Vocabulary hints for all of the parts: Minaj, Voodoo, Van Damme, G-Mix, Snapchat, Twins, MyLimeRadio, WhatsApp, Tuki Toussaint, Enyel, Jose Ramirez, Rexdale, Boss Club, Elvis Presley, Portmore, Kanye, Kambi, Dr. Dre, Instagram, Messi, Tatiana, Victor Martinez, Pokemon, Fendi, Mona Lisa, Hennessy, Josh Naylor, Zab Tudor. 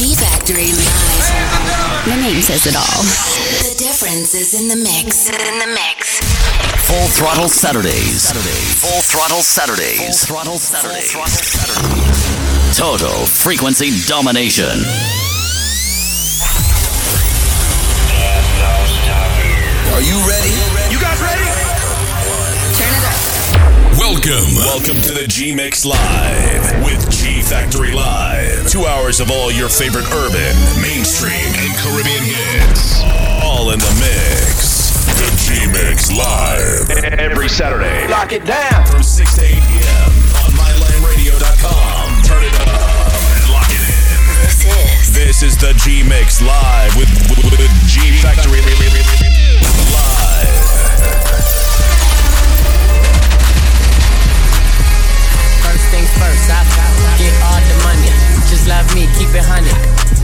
G-Factory Live. The name says it all. The difference is in the mix. Full Throttle Saturdays. Total frequency domination. Are you ready? You guys ready? Turn it up. Welcome to the G-Mix Live with G-Factory Live. 2 hours of all your favorite urban, mainstream, and Caribbean hits. All in the mix. The G-Mix Live. Every Saturday. Lock it down. From 6 to 8 p.m. on MyLimeRadio.com. Turn it up and lock it in. This is the G-Mix Live with G-Factory Live. First things first, I get all the money. Just love me, keep it honey.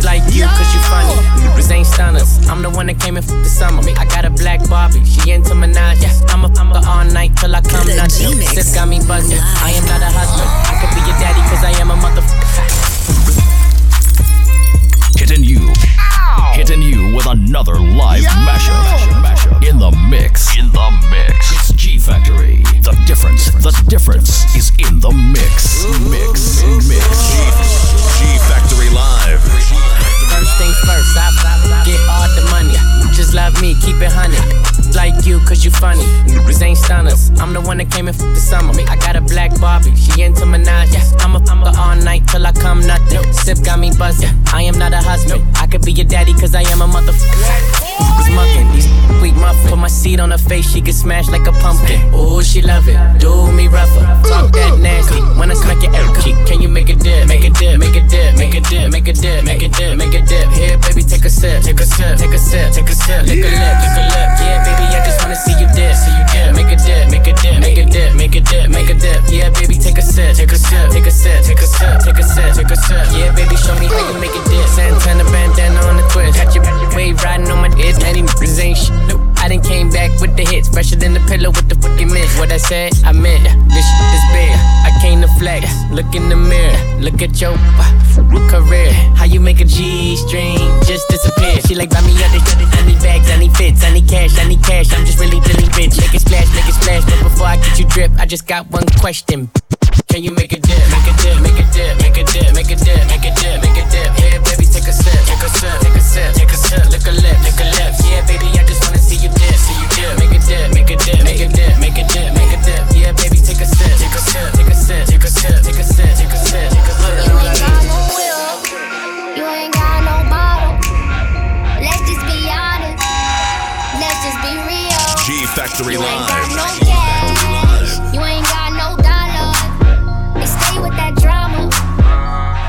Like you, cause you funny. Niggas ain't stunners. I'm the one that came in for the summer. I got a black Barbie, she into Minaj. I'ma all night till I come nothing. This got me buzzing. I am not a husband. I could be your daddy cause I am a motherfucker. Hitting you with another live mashup. In the mix. It's G-Factory. The difference is in the mix. G-Factory Live. First things first, I get all the money. Just love me, keep it honey. Like you, cause you funny. Niggas ain't stunners. I'm the one that came in for the summer. I got a black Barbie, she into Minaj. I'ma fuck all night till I come nothing. Sip got me buzzing. I am not a husband. I could be your daddy cause I am a motherfucker. Mucking these weak muffin. Put my seed on her face, she get smashed like a pumpkin. Ooh, she love it. Do me rougher. Talk that nasty. When I smack your ass cheek, can you make a dip? Make a dip. Here, baby, take a sip. Lick a lip. Yeah, baby, I just wanna see you dip. Make a dip. Yeah, baby, take a sip. Yeah, baby, show me how you make a dip. Santana bandana on the twist. Got your wave riding on my dick. Any niggas ain't shit. I done came back with the hits, fresher than the pillow with the fucking mist. What I said, I meant. This shit is big. I came to flex. Look in the mirror. Look at your career. How you make a G string just disappear? She like buy me other shit. I need bags, I need fits, I need cash. I'm just really rich. Make it splash. But before I get you drip, I just got one question. Can you make a dip? Make a dip. Yeah, baby, take a sip. Lick a lip. Yeah, baby, I just wanna see you dip. Make a dip. Yeah, baby, take a sip. You ain't got no will, you ain't got no bottle. Let's just be honest, let's just be real. G-Factory Live. You ain't got no cash, you ain't got no dollars. They stay with that drama.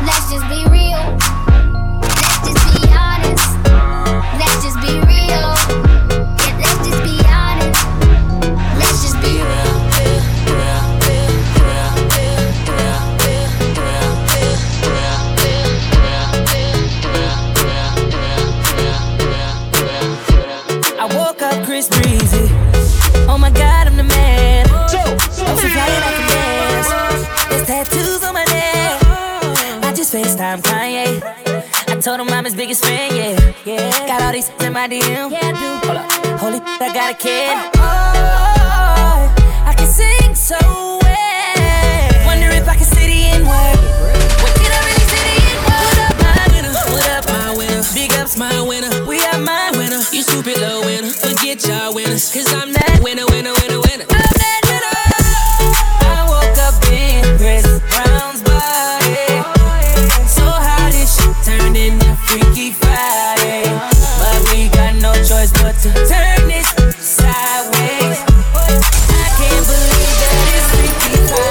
Let's just be real, let's just be honest, let's just be real. Yeah, let's just be honest, let's just be real. It's breezy. Oh my God, I'm the man. I'm so fly and I can dance. There's tattoos on my neck. I just FaceTime Kanye. I told him I'm his biggest fan, yeah. Got all these in my DM. Yeah, I do. Hold up, holy, I got a kid. Oh, I can sing so well. Wonder if I can see the N-word. What can I really see the N-word? What up, my winner? Big ups, my winner. We are my winner. You stupid little winner. Y'all winners, cause I'm that winner. I'm that winner. I woke up in Chris Brown's body. So how this shit turned into Freaky Friday? But we got no choice but to turn this sideways. I can't believe that it's Freaky Friday.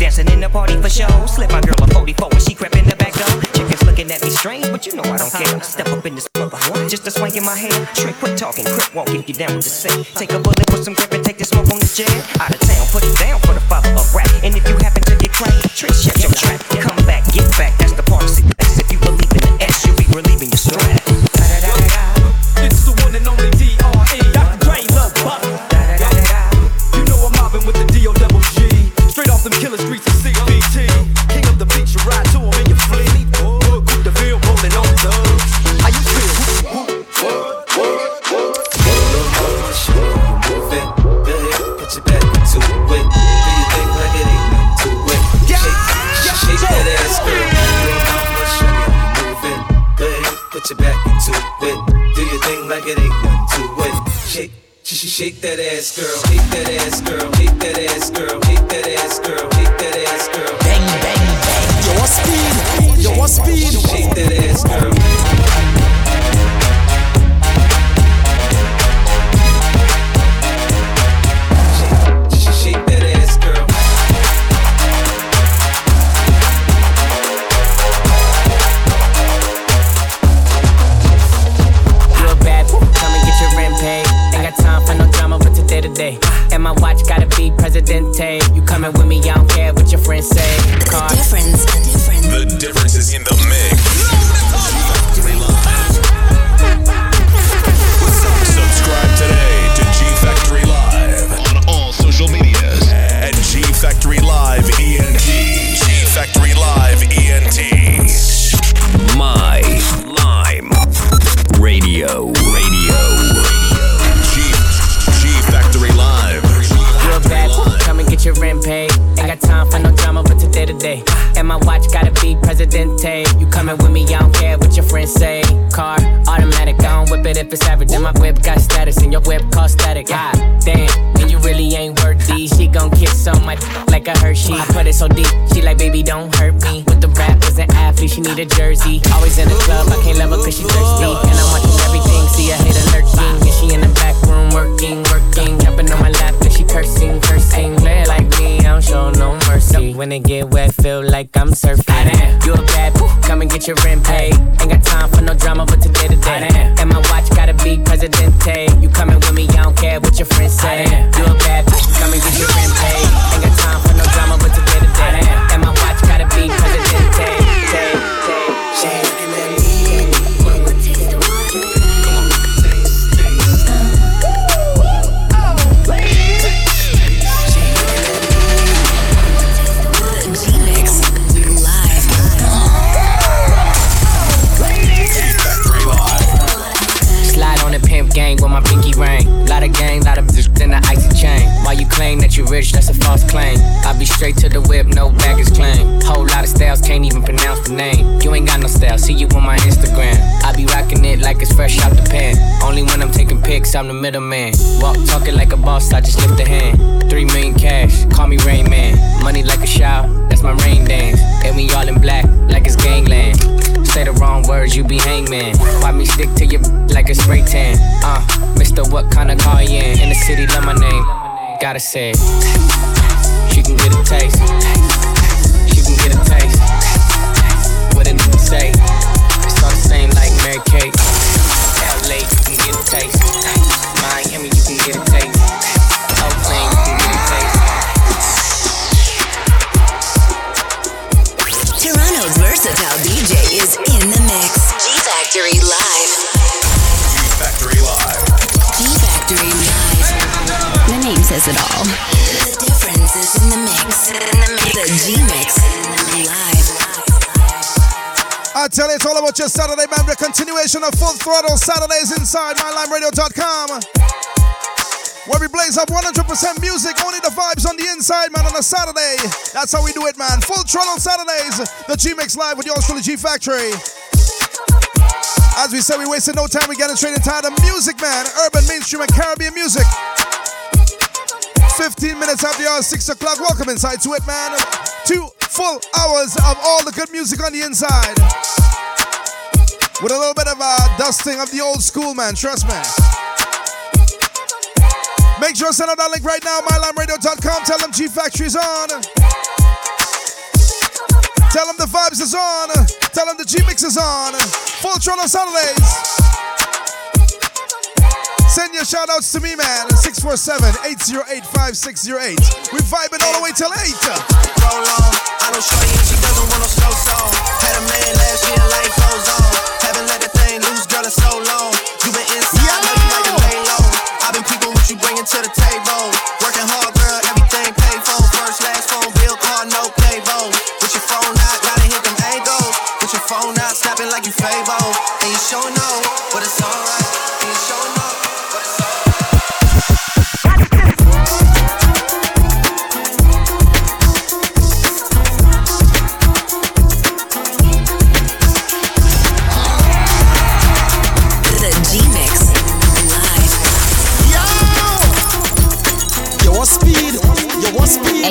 dancing in the party for show. Slip my girl a 44 when she crept in the back door. Chickens looking at me strange, but you know I don't care. Step up in this motherfucker, just a swing in my hand. Trick, quit talking, crip walk if you down with the set. Take a bullet, put some grip and take the smoke on the jet. Out of town, put it down for the father of rap. And if you happen to get claimed, trick, shut your trap. Come back, get back, that's the part. If you believe in the S, you'll be relieving your strap. It's the one and only D.R.E. Dr. Dre, Lil Buck. You know I'm mobbing with the D.O. double G. Straight off them killer streets of CBT. King of the beach, you ride to him and you flee. Look who the field rolling on thugs. How you feel? Put your back into it. Do you think like it ain't nothing to it? Shake that ass, girl. Put your back into it. Do your thing like it ain't nothing to it. Shake, shake that ass, girl. Shake that ass, girl. Shake that ass, girl. Shake that ass, girl. Shake that ass, girl. Bang, bang, bang. Your speed, your speed. Shake that ass, girl. Shake that ass, girl. Day. And my watch gotta be Presidente. You coming with me, I don't care what your friends say. The difference is in the mix. Subscribe today to G-Factory Live on all social medias at G-Factory Live ENT. G-Factory Live ENT. My Lime Radio. Your rent paid. Ain't got time for no drama, but today to day. And my watch gotta be Presidente. You coming with me, I don't care what your friends say. Car, automatic, I don't whip it if it's average. Then my whip got status, and your whip cost static. God damn, and you really ain't worth these. She gon' kiss on my like a Hershey. I put it so deep, she like, baby, don't hurt me. With the rap as an athlete, she need a jersey. Always in the club, I can't love her cause she thirsty. And I'm watching everything, see her hit alert lurking. And she in the back room working, working. Jumping on my lap, and she cursing, cursing. Play like me, I don't show no mercy. When it get wet, feel like I'm surfing. You a bad boo, come and get your rent paid. Ain't got time for no drama, but today to day. And my watch gotta be Presidente. You coming with me, I don't care what your friends say. You a bad boo, come and get your rent paid. Ain't got time for no drama, but today to day. And my watch gotta be Presidente. With my pinky ring, lot of gang, lot of bitches in the icy chain. While you claim that you rich, that's a false claim. I be straight to the whip, no baggage claim. Whole lot of styles, can't even pronounce the name. You ain't got no style, see you on my Instagram. I be rocking it like it's fresh out the pan. Only when I'm taking pics, I'm the middleman. Walk talking like a boss, I just lift a hand. 3 million cash, call me Rain Man. Money like a shower, that's my rain dance. And we all in black, like it's gangland. Say the wrong words, you be hangman. Why me stick to you like a spray tan? Mister, what kind of car you in? In the city, love my name. Gotta say it. She can get a taste. She can get a taste. What did you say? It's all the same like Mary Kate. LA, you can get a taste. Miami, you can get a taste. Oakland, you can get a taste. Toronto's versatile DJ is in the mix. G-Factory Live. G-Factory Live. G-Factory Live. The name says it all. The difference is in the mix. The G-Mix Live. I tell you, it's all about your Saturday, man. The continuation of Full Throttle Saturdays inside MyLimeRadio.com. Where we blaze up 100% music, only the vibes on the inside, man, on a Saturday. That's how we do it, man. Full Throttle Saturdays, the G-Mix Live with yours truly, G-Factory. As we said, we wasted no time, we getting straight into the music, man. Urban, mainstream, and Caribbean music. 15 minutes after the hour, 6 o'clock. Welcome inside to it, man. 2 full hours of all the good music on the inside. With a little bit of dusting of the old school, man. Trust me. Make sure to send out that link right now, MyLimeRadio.com. Tell them G-Factory's on. Tell them the vibes is on. Tell them the G-Mix is on. Full throttle on Saturdays. Send your shout-outs to me, man. 647-808-5608. We vibing all the way till 8. Roll on. I don't show you. She doesn't want no slow song. Had a man last year, life goes on. Haven't let that thing loose, girl, in so long. You been inside, nothing like the payload. I've been peeping what you bringing to the table. Working hard, girl, everything paid for. First, last phone bill, car, no payroll. With your phone out, gotta hit them angles. With your phone out, snapping like you Favo. And you showing up, but it's alright. And you showing up.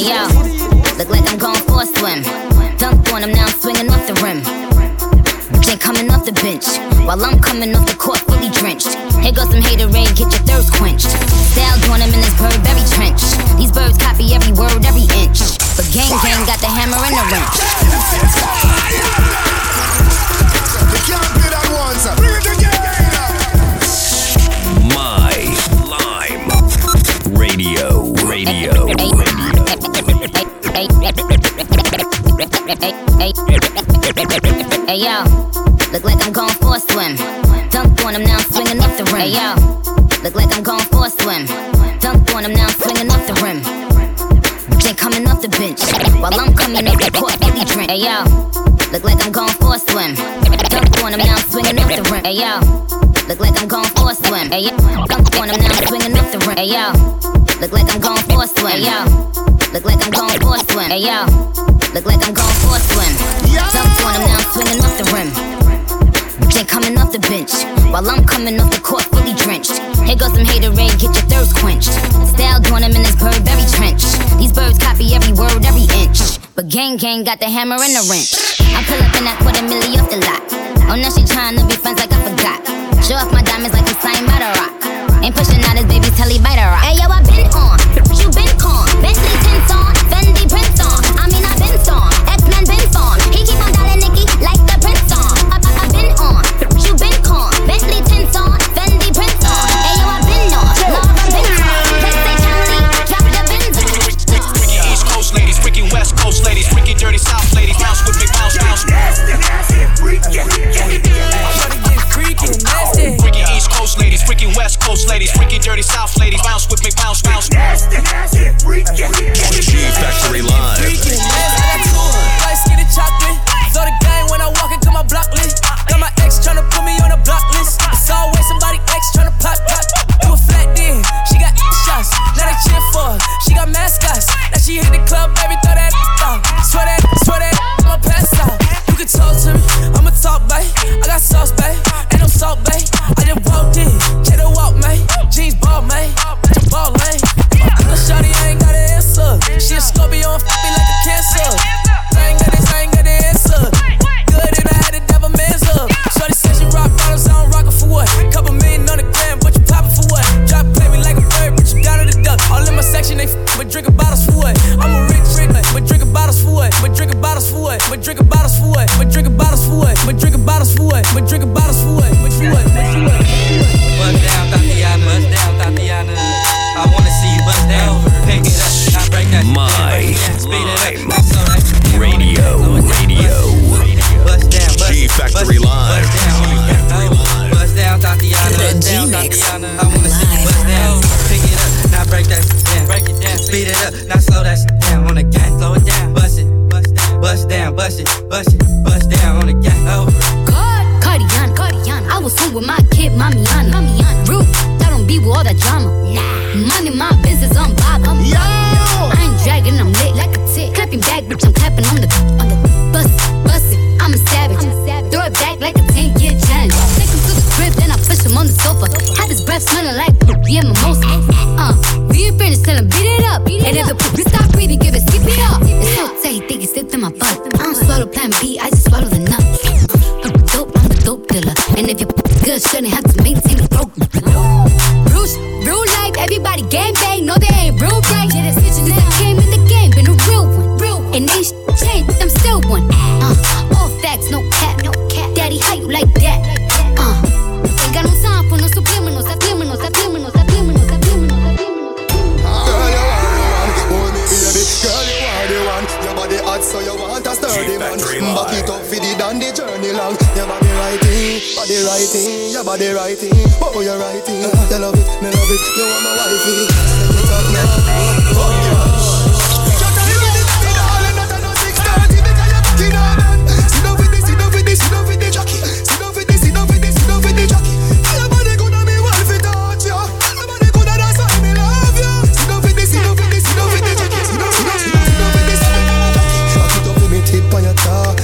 Yo, look like I'm going for a swim. Dunked on him, now I'm swinging off the rim. Then coming off the bench, while I'm coming off the court fully drenched. Here goes some hater rain, get your thirst quenched. Styled on him in this bird very trench. These birds copy every word, every inch. But gang gang got the hammer and the wrench. You can't do that once. Bring it together. My Lime Radio. Hey yo, look like I'm going for a swim. Dunked on him, now I'm swinging off the rim. Hey yo, look like I'm going for a swim. Dunked on him, now I'm swinging off the rim. Then coming off the bench, while I'm coming off the court, baby drink. Hey yo, look like I'm going for a swim. Dunked on him, now I'm swinging off the rim. Hey yo, look like I'm going for a swim. Hey yo, dunked on him, now I'm swinging off the rim. Hey yo, look like I'm going for a swim. Hey yo, look like I'm going for a swim. Hey yo, look like I'm going for a swim. Dunked on him, now I'm swinging off the rim. Then coming off the bench, while I'm coming off the court fully drenched. Here goes some hater rain, get your thirst quenched. Styled on him in this bird very trench. These birds copy every word, every inch. But gang gang got the hammer and the wrench. I pull up in that $250,000 off the lot. Oh, now she trying to be friends like I forgot. Show off my diamonds like I'm signed by the rock. Ain't pushing out his baby's telly by the rock. Hey yo, I been on, you been con. Bentley tints on, Fendi prints on. I mean I been song, X-Men been song. He keep on dialing Nikki like the Prince song. I been on, you been con. Bentley tints on, Fendi prints on. Ayo, I been on, love I been on. PlayStation League, drop the Benz on. Freaky East Coast ladies, freaky West Coast ladies, freaky dirty South ladies, bounce with me, bounce, bounce. Nasty, nasty, freaky, freaky, nasty. Freaky East Coast ladies, freaky West Coast ladies, freaky dirty South ladies, bounce with me, bounce, bounce. G-Factory Live. Light skinny chocolate. So the gang when I walk into my block list. Got my ex tryna put me on a block list. It's always somebody ex tryna pop. Do a flat then, she got shots. Now they cheer for her, she got mascots. Now she hit the club, baby, throw that out. Swear that, I'ma pass out. You can talk to me, I'ma talk, babe. I got sauce, babe, ain't no salt, babe. I just walked in, check the walk, man. Jeans ball, man, ball lane. Shawty, I ain't got an answer. She a Scorpio and fuck me like a cancer. I ain't got an answer. Good and I had a devil man's up. Shawty said she rock bottles, I don't rock her for what? Couple million on the gram, but you poppin' for what? Drop play me like a bird, but you got it a duck. All in my section, they but drinking bottles for what? I'm a rich, but drinking bottles for what? But drinking bottles for what? But drinking bottles for what? But drinking bottles for what? But drinking bottles for what? But drinking bottles for what? But you what? But you what? Bust down, Tatiana. I wanna see you bust down, pick it up, I break that. My radio. Bust down, G-Factory Live. Bust down, Tatiana. G-Mix. I wanna see you bust down, pick it up, now break that down, break it down, speed it up, now slow that down. On the gang, slow it down, bust it, bust down on the gang. Over. Cardiana, I was home with my kid, Mamiana. Rude, I don't be with all that drama. Money, my business, I'm bobbing. I ain't dragging, I'm lit like a tick. Clapping back, bitch, I'm clapping on the bus. I'm a savage. Throw it back like a 10-year challenge. Take him to the crib, then I push him on the sofa. Had his breath smelling like yeah, mimosa. We ain't finished, tell him beat it up. And if the police stop breathing, give it, skip it up. It's so tight, he think he slipped in my butt. I don't swallow plan B, I just swallow the nut. I'm the dope dealer. And if you're good, shouldn't have to maintain the broke. Real life, everybody gang bang. No, they ain't real right. Yeah, that's it, you just came in the game, been a real one. And they shit changed, I'm still one. hot, so you want a sturdy man. Back it up for the dandy journey long. Your body writing, body writing, your body writing. Oh, you're writing, you love it, me love it. You want my wifey. Set it up now, fuck you. You can't give it to the all and not a no 630 because you're fucking all man. Sit down with this, sit down with this, sit down with the jockey. Sit down with this, sit down with this, sit down with the jockey.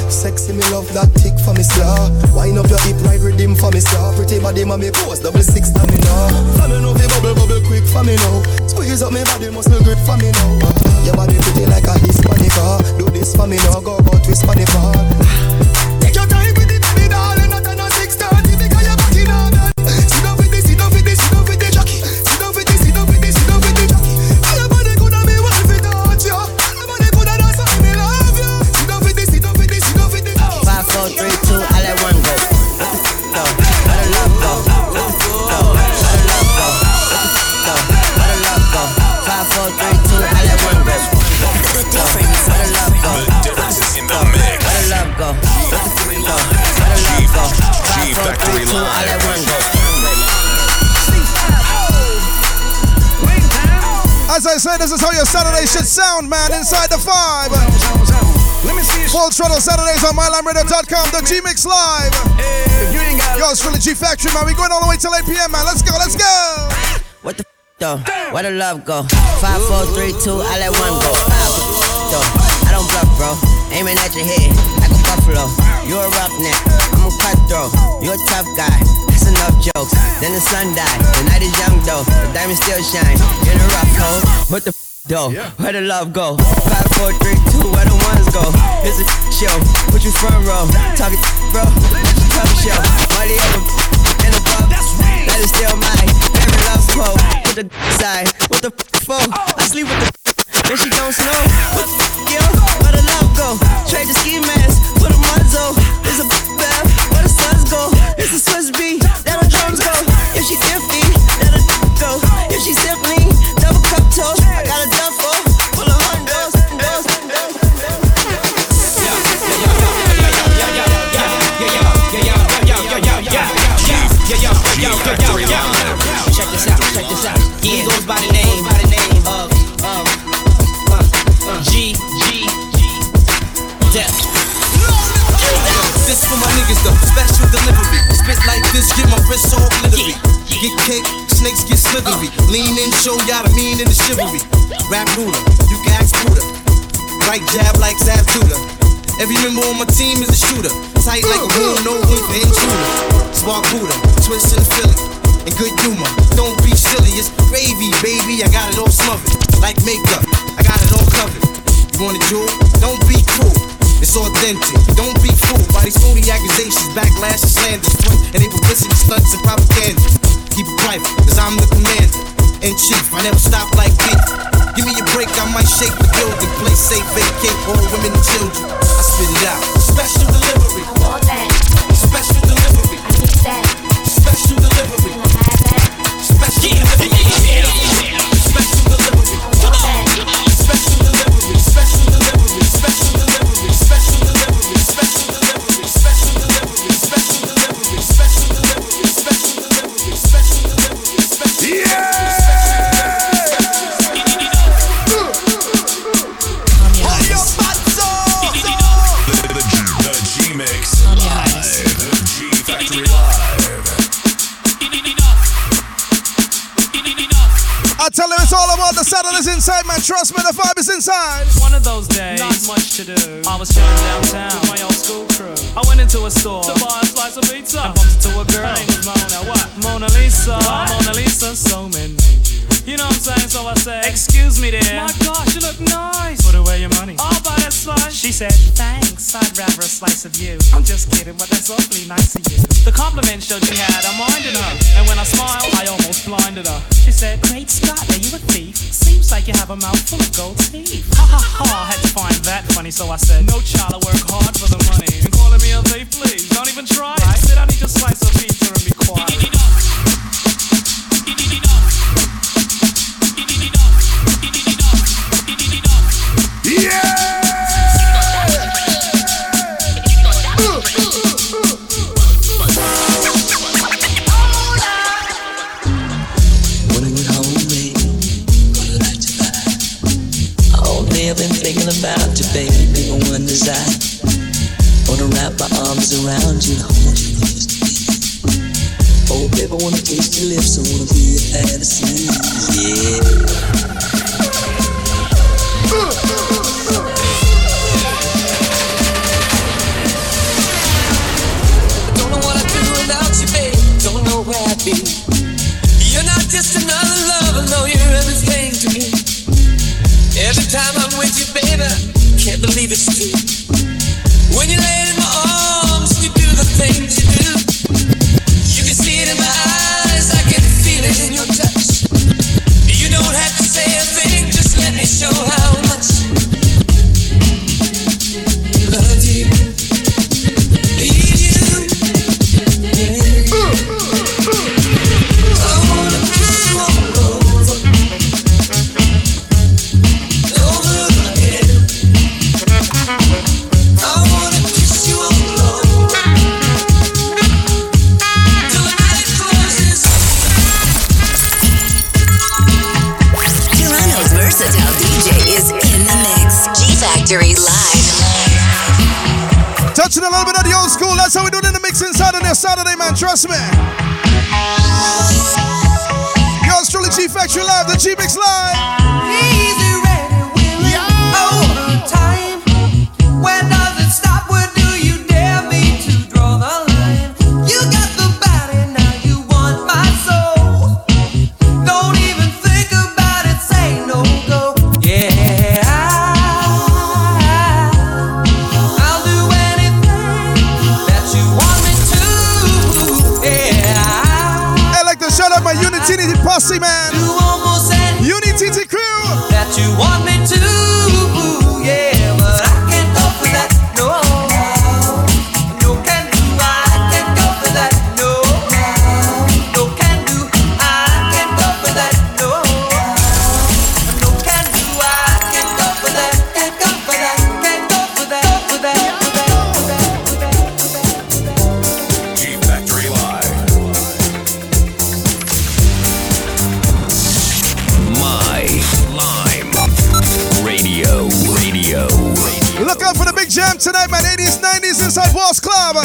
Sexy, me love that tick for me slaw. Wind up your hip, ride rhythm for me slaw. Pretty body, mommy, pose, double six, for me now. Flamin' off the bubble, bubble quick for me now. Squeeze up me body, muscle grip for me now. Your body pretty like a Hispanic car. Do this for me now, go about twist for the bar. Take your time with it, baby, darling, not on a 6:30 because you're back in all man. Sit down with this, sit down with this, sit down with the jockey. Sit down with this, sit down with this, sit down with the jockey. Your body could have me wife without you. Your body could have done something, me love you. Sit down with this, sit down with this, sit down with the jockey. 5, 4, 3, 2, I let one go. G-Factory Live. As I said, this is how your Saturday should sound, man. Inside the vibe. Full throttle Saturdays on MyLimeRadio.com. The G-Mix Live. Yo, it's really G-Factory, man. We're going all the way till 8 p.m., man. Let's go, let's go. What the f***, though? Where the love go? 5, 4, 3, 2, I let one go. I don't bluff, bro. Aiming at your head like a buffalo. You a roughneck, I'm a cutthroat. You a tough guy, that's enough jokes. Then the sun died, the night is young though. The diamond still shine, you're the rough hole. What the f*** though, where the love go? 5, 4, 3, 2, where the ones go? Here's a show, put you front row. Talking bro, that's a tough show. Money over in the pub, that is still mine. Every love's quote, put the side. What the f*** for? I sleep with the f***, then she don't snow. What the f*** yo, where the love go? Trade the ski mask. It's a bad, where the suns go. It's a Swiss beat, that the drums go. If she iffy, that the go. If she simply, double cup toast. I got a duffel, full of hundos. Check this out, check this out. He goes by the name of G. This for my niggas though, special delivery. Spit like this, get my wrist all glittery. Get cake, snakes get slithery. Lean in, show y'all the mean and the chivalry. Rap ruler, you can ask Buddha. Right jab like Zab Tudor. Every member on my team is a shooter. Tight like a wound, no room for intruders. Spark Buddha, twist and Philly. And good humor, don't be silly. It's gravy, baby, I got it all smothered. Like makeup, I got it all covered. You want a jewel? Don't be cool. It's authentic, don't be fooled by these phony accusations, backlash and slanders, and they publicity stunts and propaganda. Keep it private, cause I'm the commander in chief, I never stop like beef. Give me a break, I might shake the building, play safe, vacate all women and children. I spit it out. Special delivery. I want that. Special delivery. I need that. Special delivery. Special delivery. Special delivery. Special delivery. Special delivery. Special delivery. Special delivery, special delivery, special delivery, special delivery, special delivery, special delivery, special delivery, special delivery. Yeah! On your fatso! The G-Mix Live. The G-Factory Live. I tell you, it's all about the Saturdays inside, man. Trust me, the vibe is inside. One of those days. Not much to do. I was chilling downtown with my old school crew. I went into a store to buy a slice of pizza. I bumped into a girl. Her name was Mona. What? Mona Lisa. What? Mona Lisa. So many. You know what I'm saying? So I said, excuse me, dear. My gosh, you look nice. Put away your money. I'll buy that slice. She said, thanks. I'd rather a slice of you. I'm just kidding, but that's awfully nice of you. The compliment showed she had a mind in her. And when I smiled, I almost blinded her. She said, great Scott, are you a thief? Seems like you have a mouthful of gold teeth. Ha ha ha, I had to find that funny, so I said, no child, I work hard for the money. And calling me a thief, please, don't even try. I said, I need a slice of pizza and be quiet. Yeah! been thinking about you, baby, the one desire. Wanna wrap my arms around you and hold you close to me. Oh, baby, I wanna taste your lips, I wanna be your fantasy, yeah. Happy. You're not just another lover, no, you're everything to me. Every time I'm with you, baby, can't believe it's true. When you lay in my arms, you do the things you do. You can see it in my eyes, I can feel it in your touch. You don't have to say a thing, just let me show how much. Touching a little bit of the old school, that's how we do it in the mix inside on this Saturday, man, trust me. Yo, it's truly G-Factory Live, the G-Mix Live. Easy, ready, willing, over time. When does it stop? What do you dare me to draw the line? You got the body, now you want my soul. Don't even think about it, say no go. Unity Posse, man. Unity to crew. That you want me to, yeah, but I can't go for that, no. No can do, I can't go for that, no. No can do, I can't go for that, no. No can do, I can't go for that, can't go for that, can't go for that, go for that, go for that, go for that. G-Factory Live. Look out for the big jam tonight, man. 80s, 90s inside Boss Club.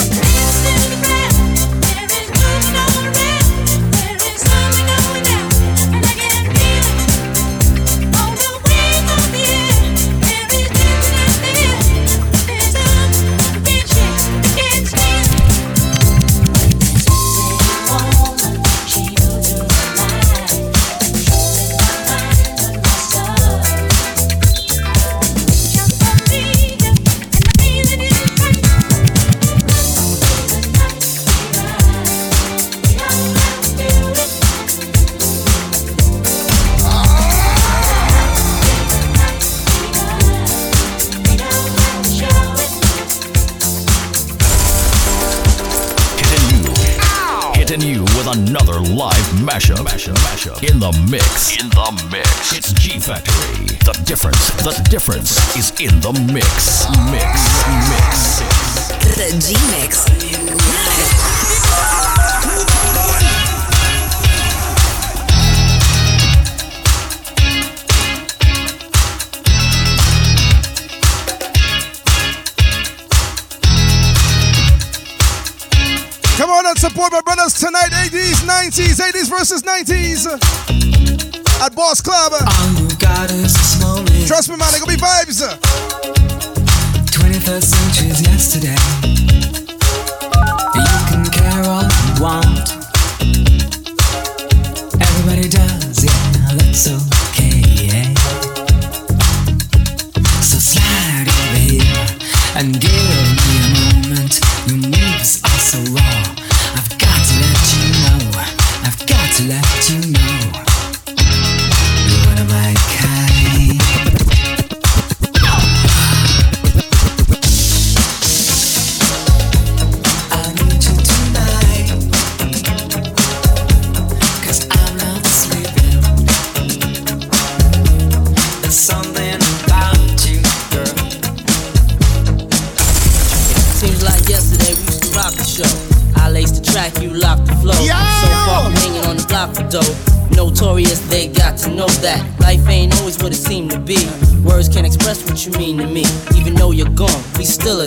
In the mix. In the mix. It's G-Factory. The difference is in the mix. Mix. The G-Mix. Come on and support my brothers tonight, 80s, 90s, 80s versus 90s at Boss Club. Trust me, man, there gonna be vibes. 21st century's yesterday. You can care all you want. Everybody does, yeah, that's okay, yeah. So slide over here and give me a moment. Your moves are so raw. I've got to let you know you're one of my kind. I need you tonight, 'cause I'm not sleeping. There's something about you, girl. Seems like yesterday we used to rock the show. I laced the track, you locked the flow. Yeah. So far, I'm hanging on the block for dough. Notorious, they got to know. that life ain't always what it seemed to be. Words can't express what you mean to me. Even though you're gone, we still a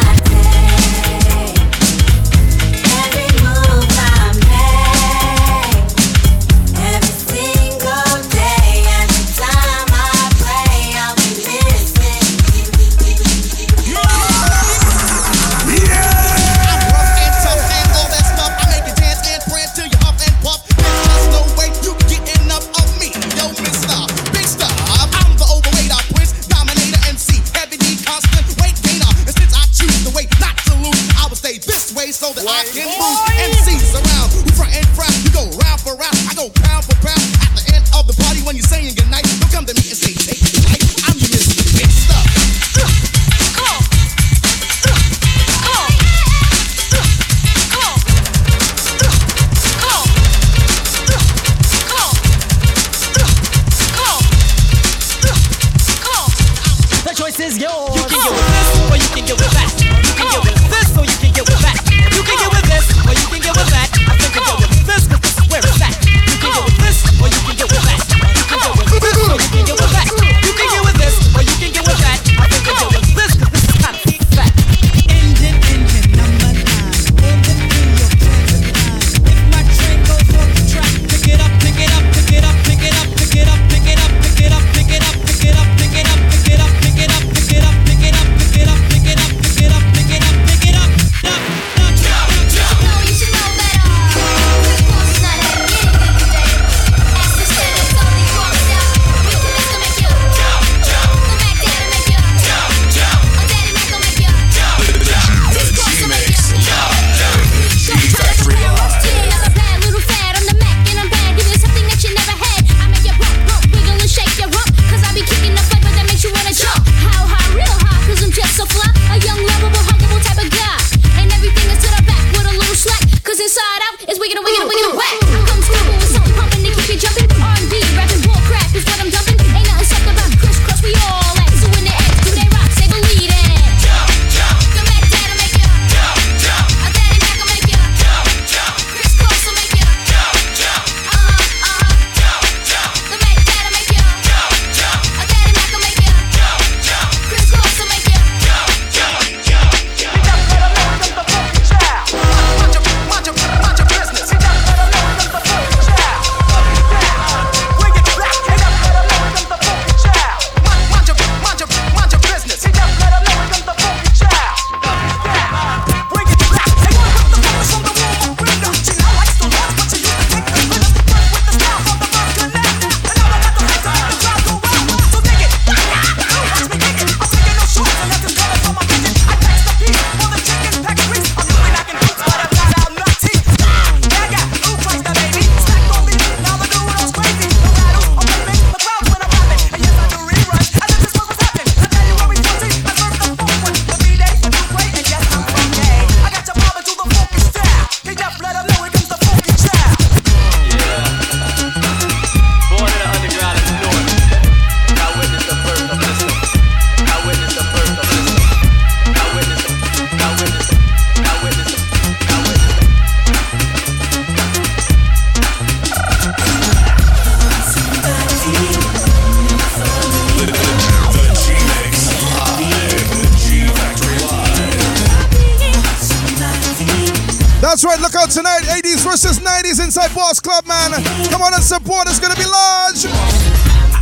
Tonight, 80s versus 90s inside Boss Club, man. Come on and support. It's going to be large.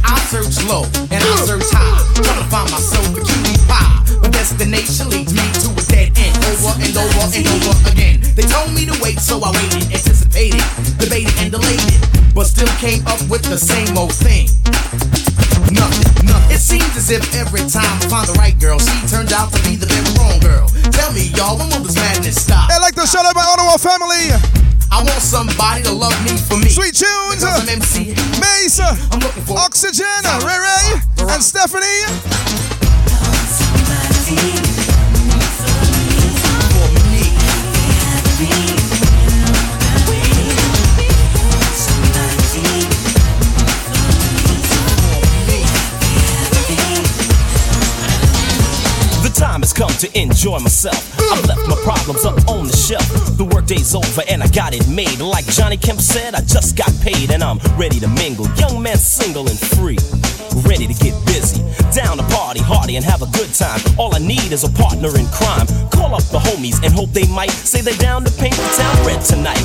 I search low and I search high. Trying to find myself a cutie pie. But destination leads me to a dead end. Over and over and over again. They told me to wait, so I waited, anticipated, debated and delayed it. But still came up with the same old thing. Nothing. It seems as if every time I find the right girl, she turned out to be the very wrong girl. Tell me, y'all, when will this madness stop? I'd like to shout out my Ottawa family. I want somebody to love me for me. Sweet Tunes, MC, Mace, I'm looking for Oxygen, Ray Ray, and Stephanie. For me. to enjoy myself. I left my problems up on the shelf. The workday's over and I got it made. Like Johnny Kemp said, I just got paid and I'm ready to mingle. Young man, single and free, ready to get busy, down to party hardy and have a good time. All I need is a partner in crime. Call up the homies and hope they might say they're down to paint the town red tonight.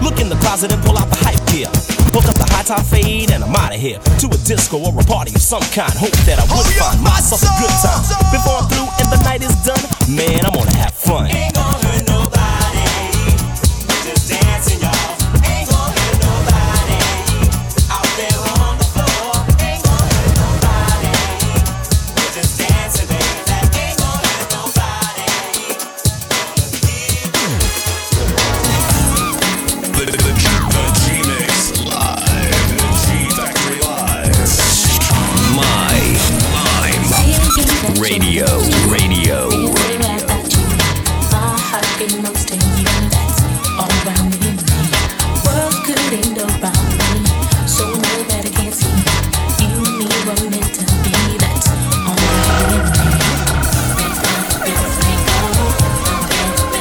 Look in the closet and pull out the hype gear. Hook up the high top fade and I'm out of here to a disco or a party of some kind. Hope that I would find myself a good time before I'm through and the night is done. Man, I'm gonna have fun. Ain't gonna hurt nobody, just dancing, y'all. Ain't gonna hurt nobody out there on the floor. Ain't gonna hurt nobody, just dancing, baby. That ain't gonna hurt nobody. The G-Mix live, the G-Factory live.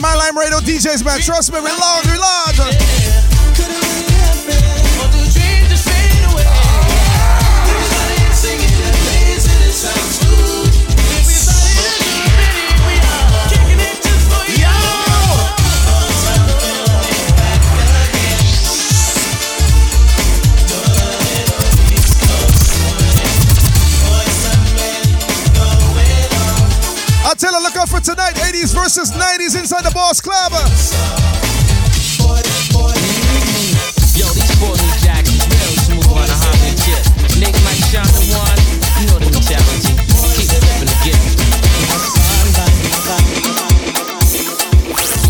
My Lime Radio. DJs, man, trust me, we love. For tonight, 80s versus 90s inside the Boss Club. Yo, these four new jacks real smooth on a Hollywood chip. Nigga might shine the one, you know the challenge. Keep flipping the gift.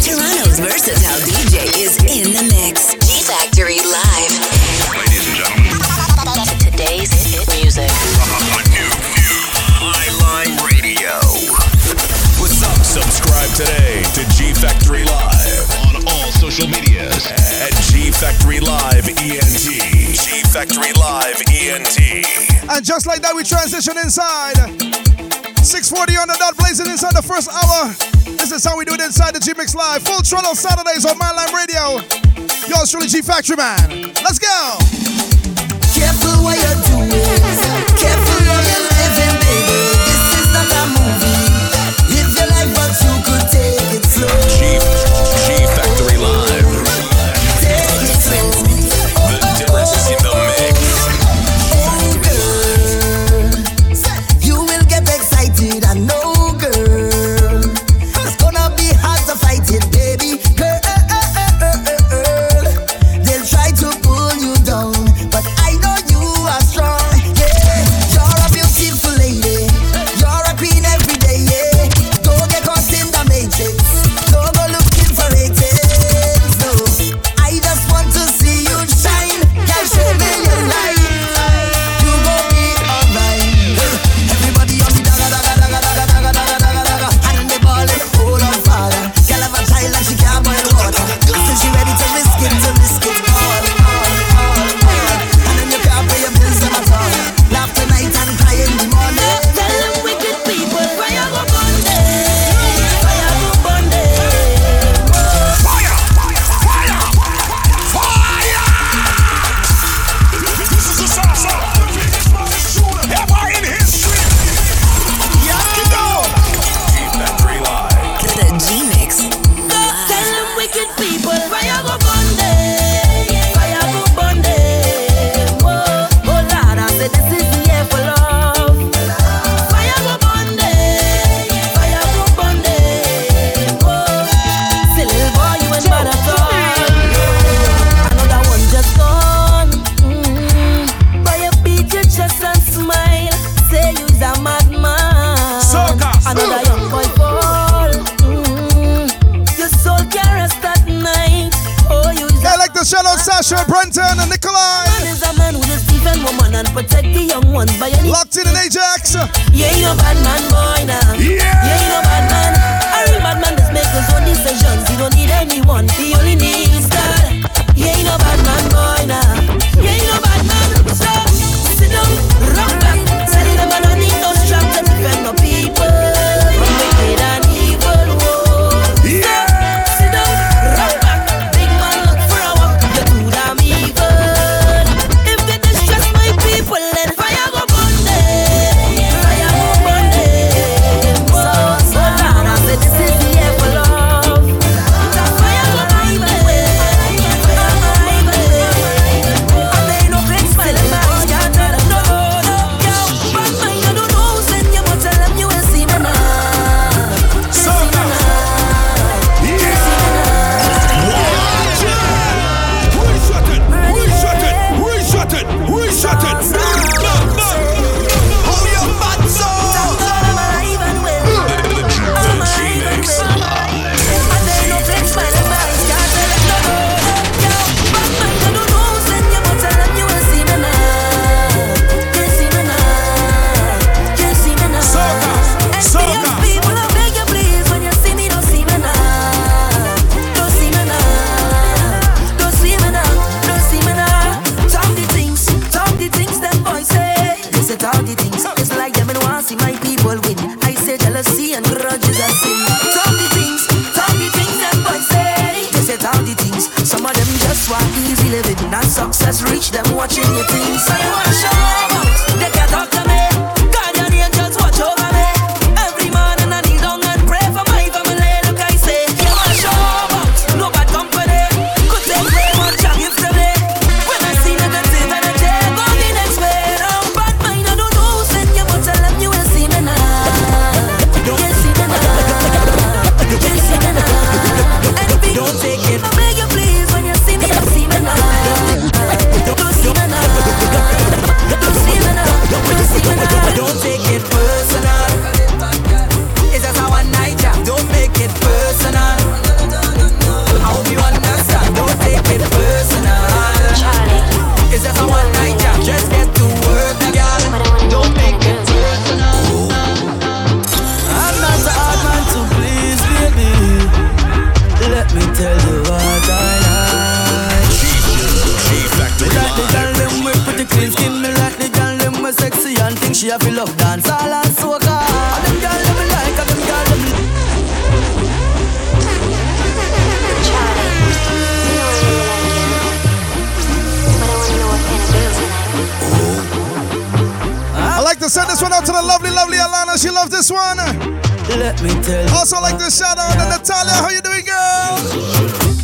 Toronto's versatile DJ is in the mix. G-Factory live. Ladies and gentlemen, today's hit music. Subscribe today to G-Factory Live on all social medias at G-Factory Live ENT. G-Factory Live ENT. And just like that, we transition inside. 6:40 on the dot, blazing inside the first hour. This is how we do it inside the G-Mix Live. Full throttle Saturdays on My Lime Radio. Yo, it's really G-Factory, man. Let's go. Careful what you're doing. Careful how you're living, baby. This is not a movie. Live your life, but you could take it slow. G-Factory Live. Take it slow. The difference is in the mix. Oh, girl. You will get excited, I know, girl. It's gonna be hard to fight it, baby. Girl, they'll try to pull you down, but I know you are strong. Yeah, you're a beautiful lady. You're a queen every day. Yeah, don't get caught in the matrix. Don't go looking for ratings. No, I just want to see you shine. Can show me your light. You gon' be alright. Everybody on me daga daga daga daga daga daga daga daga. And they ball it all on fire. Girl have a child and she can't boil water. So she ready to risk it, to risk it. Locked in an Ajax. You ain't no bad man, boy, now. Yeah. You ain't no bad man. A real bad man just make his own decisions. He don't need anyone. He only needs God. You ain't no bad man, boy, now. You ain't no bad man. So, sit down, rock back. Tell them I don't need no strap to defend no people from wicked and evil. Whoa. Yeah. Sit down, rock back. Big man, look for a walk. You're too damn evil. much you love this one. Let me tell you. Also like to shout out to Natalia. How you doing, girl?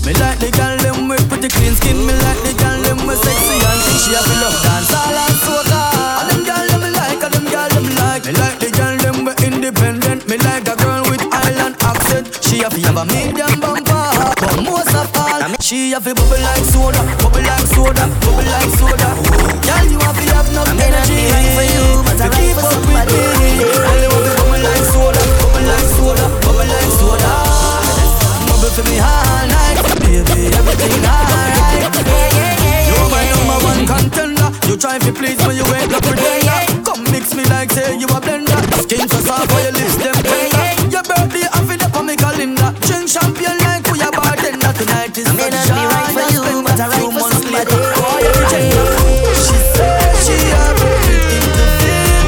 Me like the girl them with pretty clean skin. Me like the girl them with sexy and think she have a love dance all and soca. And them girl them me like, and them girl them like. Me like the girl them with independent. Me like a girl with island accent. She have a medium bumper, but most of all, she have a bubble like soda, bubble like soda, bubble like soda. Girl, you have no energy for you, but I keep up with me. Only want to bubble like soda, bubble like soda, bubble like soda. Bubble for me all night, baby, everything alright. You my number one contender. You try to please me, you ain't a pretender. Come mix me like say you a blender. Skin so soft for your lips, them tender. Your birthday, I feel up on me calendar. Drink champagne like we a bartender tonight. Is I'm gonna be right for you, but I write for somebody. Oh, yeah. She said she had everything to fit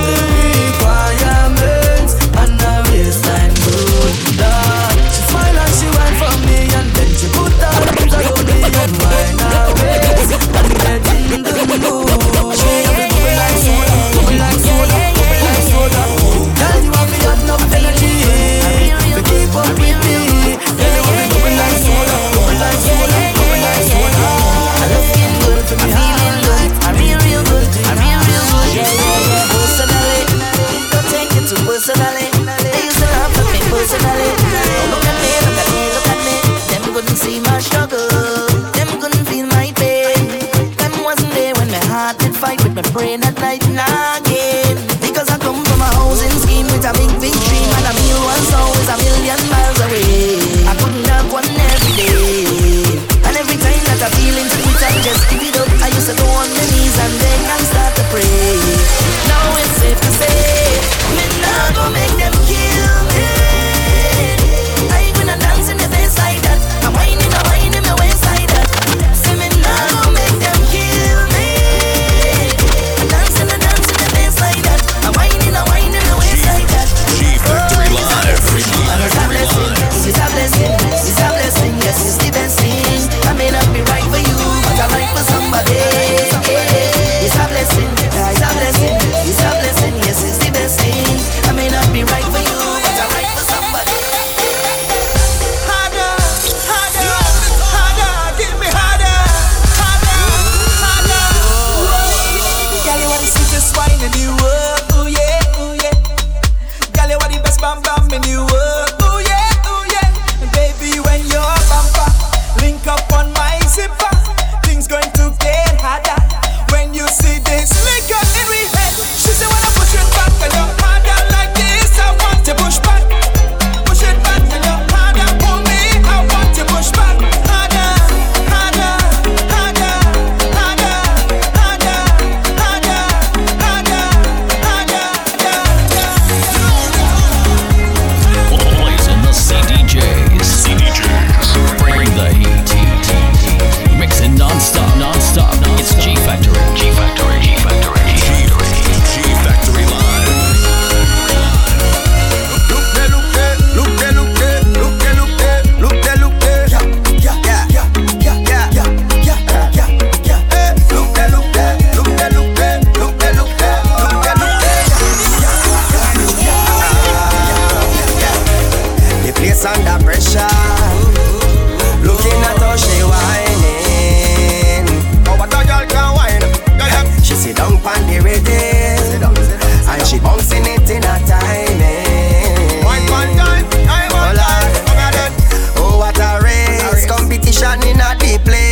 the requirements, and her waistline good down. She smiled and she went for me, and then she put her arms around me and whined her waist, and we get in the mood. She had people like soda, people like soda, people like soda. Girl, you have me had no energy. But keep up with me. Personally, they used to laugh at me personally. Look at me, look at me, look at me. Them couldn't see my struggle. Them couldn't feel my pain. Them wasn't there when my heart did fight with my brain at night and again. Because I come from a housing scheme with a big, big dream, and a meal once always a million miles away. I couldn't have one every day. And every time that I feel into it, I just give it up. I used to go on my knees and then I start to pray. Now it's safe to say I'm gonna make them kill me. I ain't gonna dance in the face like that. I'm whining, I'm whining my waist like that. See me now, gonna make them kill me. I'm dancing, I dance in the face like that. I'm whining my waist like that. G-Factory Live. It's a blessing, it's a blessing, it's a blessing. Yes, it's the best thing. I may not be right for you, but I'm right for somebody. It's a blessing, it's a blessing, it's a blessing. Yes, it's the best thing. I may not be right for you, but I'm right for somebody. Harder, harder, harder, give me harder, harder, harder. Girl, you want the sweetest wine in the world, ooh yeah, ooh yeah. Girl, you want the best bam bam in the world, ooh yeah, ooh yeah. Baby, when you're bumper, link up on my zipper. Things going to get harder when you see this liquor in me head. She said, when I push it back and you're harder like this, I want to push back. Push it back and you're harder for me, I want to push back. Harder, harder, harder, harder, harder, harder, harder, harder, harder. Always in the CDJs. CDJs. Bring the heat. Mixing non-stop, non-stop. It's G-Factory. G-Factory. G-Factory. G-Factory Live. The place under pressure. Looking at how she whining. Oh, but the girl can whine. She sit down on the radio. And she bouncing it in her timing. One time, I want that. Oh, what a race. Competition in a deep place.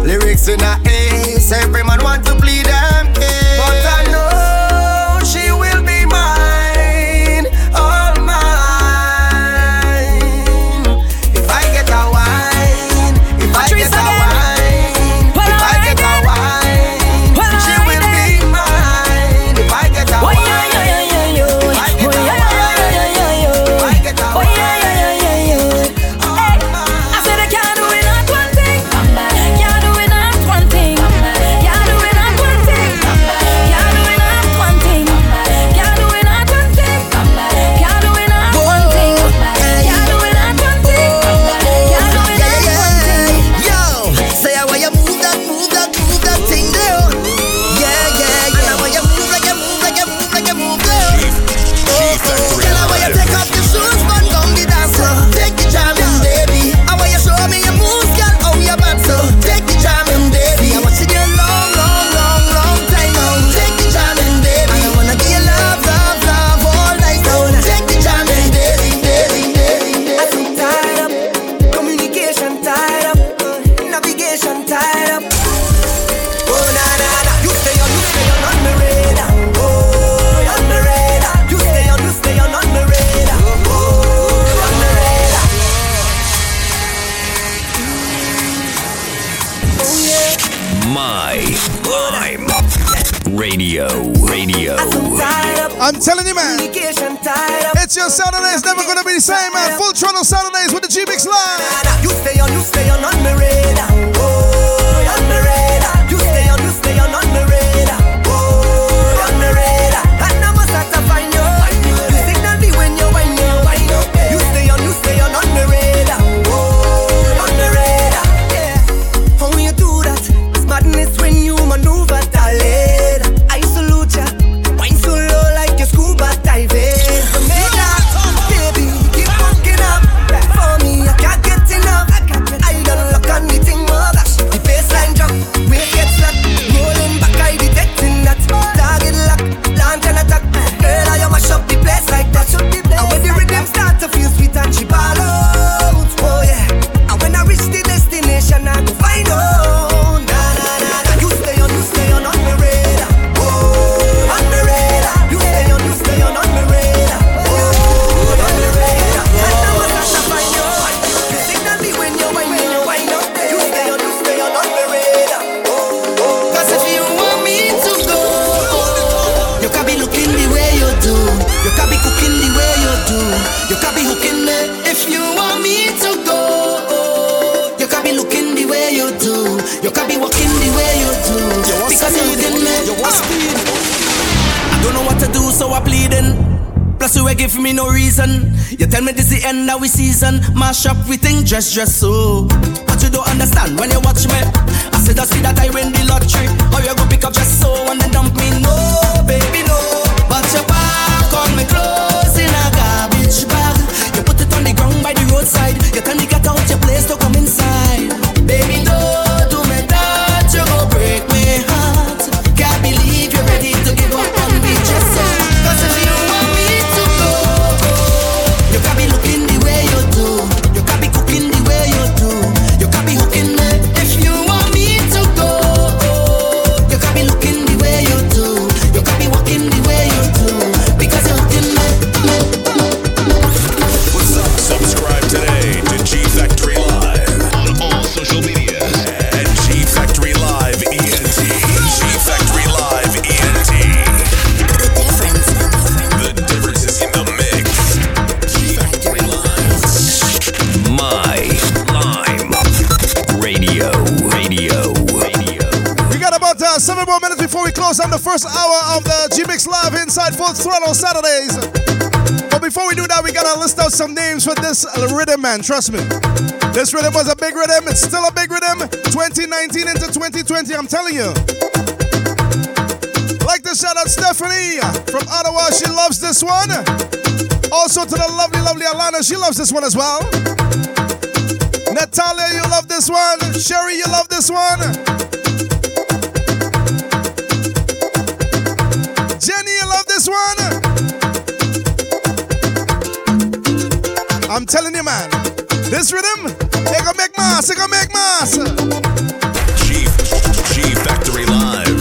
Lyrics in a ace. Every man want to play them case. But I know she will be mine, all mine. If I get a wine, if I get a wine, if I get a wine, she will be mine. If I get a wine, Radio. I'm telling you, man. It's your Saturdays, never gonna be the same, man. Full throttle Saturdays with the G-Mix Live. You stay on, on my radar. Oh, on my radar. You stay on, on my radar. Oh, on my radar. And I must have to find you. You signal me when you wind up. You stay on, on my radar. Oh, on my radar. Yeah. How you do that? It's madness when you maneuver, darling. Give me no reason. You tell me this the end of we season. Mash up we think dress so. But you don't understand when you watch me. I said I see that I win the lottery. Or you go pick up dress so and then dump me. No, baby, no. But you pack on me clothes in a garbage bag. You put it on the ground by the roadside. You tell me get out your place to come inside. Baby, don't do me that. You go break me heart. Can't believe you're ready to give up on me just so. Cause if you on the first hour of the G-Mix Live inside Full Throttle Saturdays. But before we do that, we gotta list out some names for this rhythm, man. Trust me. This rhythm was a big rhythm. It's still a big rhythm. 2019 into 2020, I'm telling you. Like to shout out Stephanie from Ottawa. She loves this one. Also to the lovely, lovely Alana. She loves this one as well. Natalia, you love this one. Sherry, you love this one. One. I'm telling you, man, this rhythm, it gonna make mass. G-Factory Live.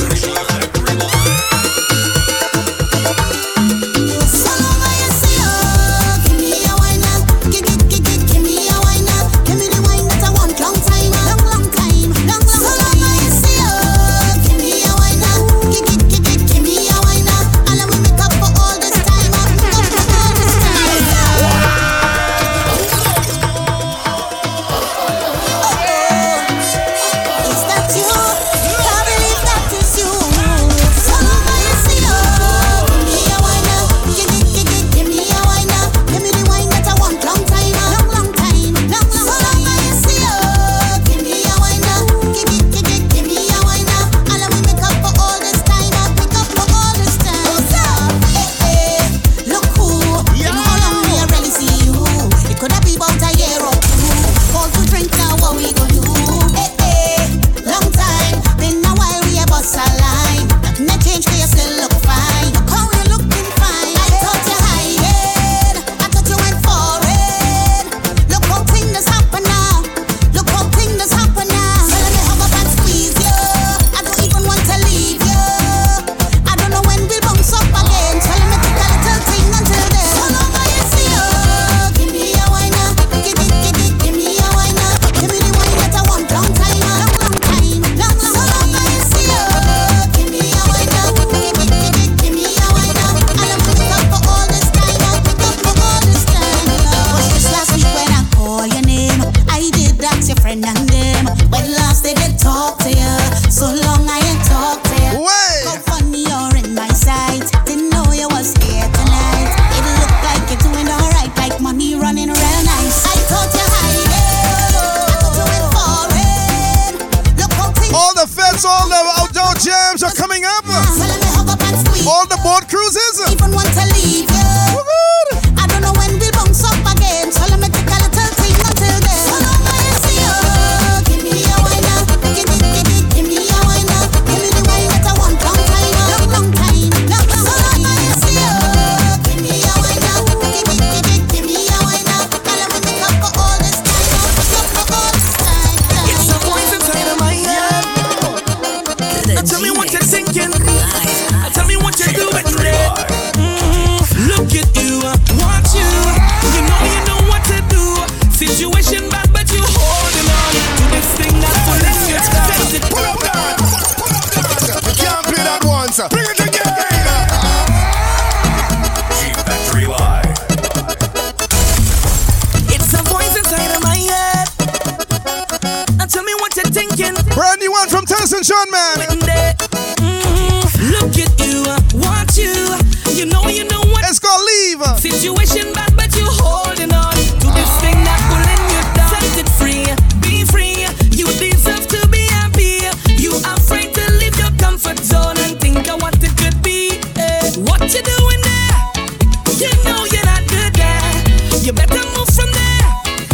all the boat cruises. Even want to leave you. Woo-hoo. I don't know when we'll bounce up again, so let me take a little thing until then. So long I see you. Give me a wine now. Give me a wine now. Give me the wine that I want. Long time, long time. So long I see you. Give me a wine now. Give me a wine now. And let me take up for all this time. Take for all this time. It's a voice inside of my head. Now tell me what you're thinking. Tell me what you're doing. Look at you, watch you. You know what to do. Situation bad, but you holding on to this thing that's pulling you down. Pull up now. You can't play that once. Bring it again. G-Factory Live. It's a voice inside of my head. Now tell me what you're thinking. Brand new one from Tennis and Sean, man. Look at you, watch you. You know what. Let's go leave. Situation bad, but you holding on to this thing that's pulling you down. Set it free, be free. You deserve to be happy. You are afraid to leave your comfort zone and think of what it could be. What you doing there? You know you're not good there. You better move from there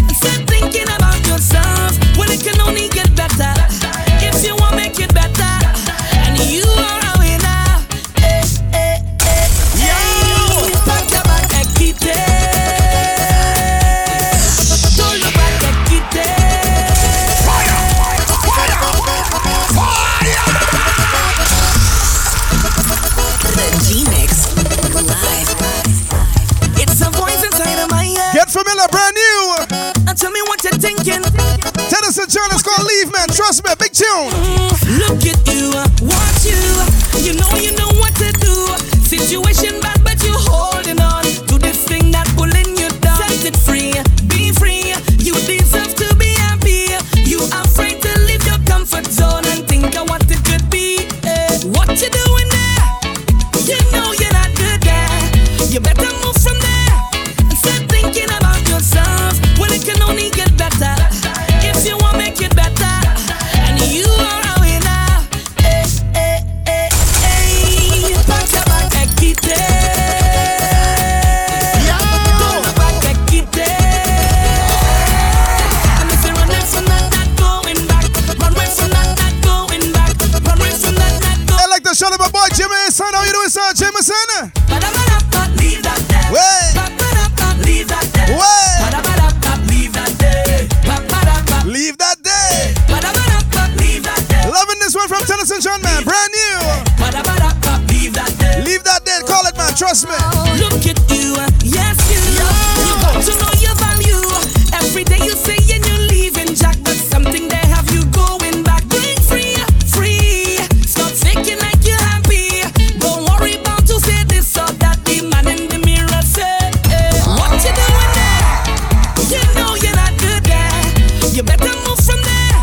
and start thinking about yourself. Well, it can only get better if you want to make it better. And you are. Let's go leave, man. Trust me, big tune. Look at you, watch you. You know what to do. Situation bad, but you holding on to this thing that's pulling you down. Set it free, be free. You deserve to be happy. You are afraid to leave your comfort zone and think of what it could be. What you doing there? You know you're not good there. You better move from there and start thinking about yourself. Well, it can only get better. You want to make it better, and you are a winner. Hey, hey, hey, hey. Back to back, I keep it. Back to back, I keep it. And if you run away from that, not going back. Run away from that, not going back. Run away from that, not going back. I like the shout of my boy Jameson. How you doing, sir? Jameson? Leave that there. Wait. Leave that there. Wait. Leave that day. Loving this one from Tennis and Sean, man. Brand new. Leave that day. Call it, man. Trust me. Look at you. Yes, you. You got to know your value. Every day you say you're leaving, Jack, but something there have you going back. Being free, free. Stop thinking like you're happy. Don't worry about to say this or that. The man in the mirror said, hey, what you doing there? You know you're not good there. You better move from there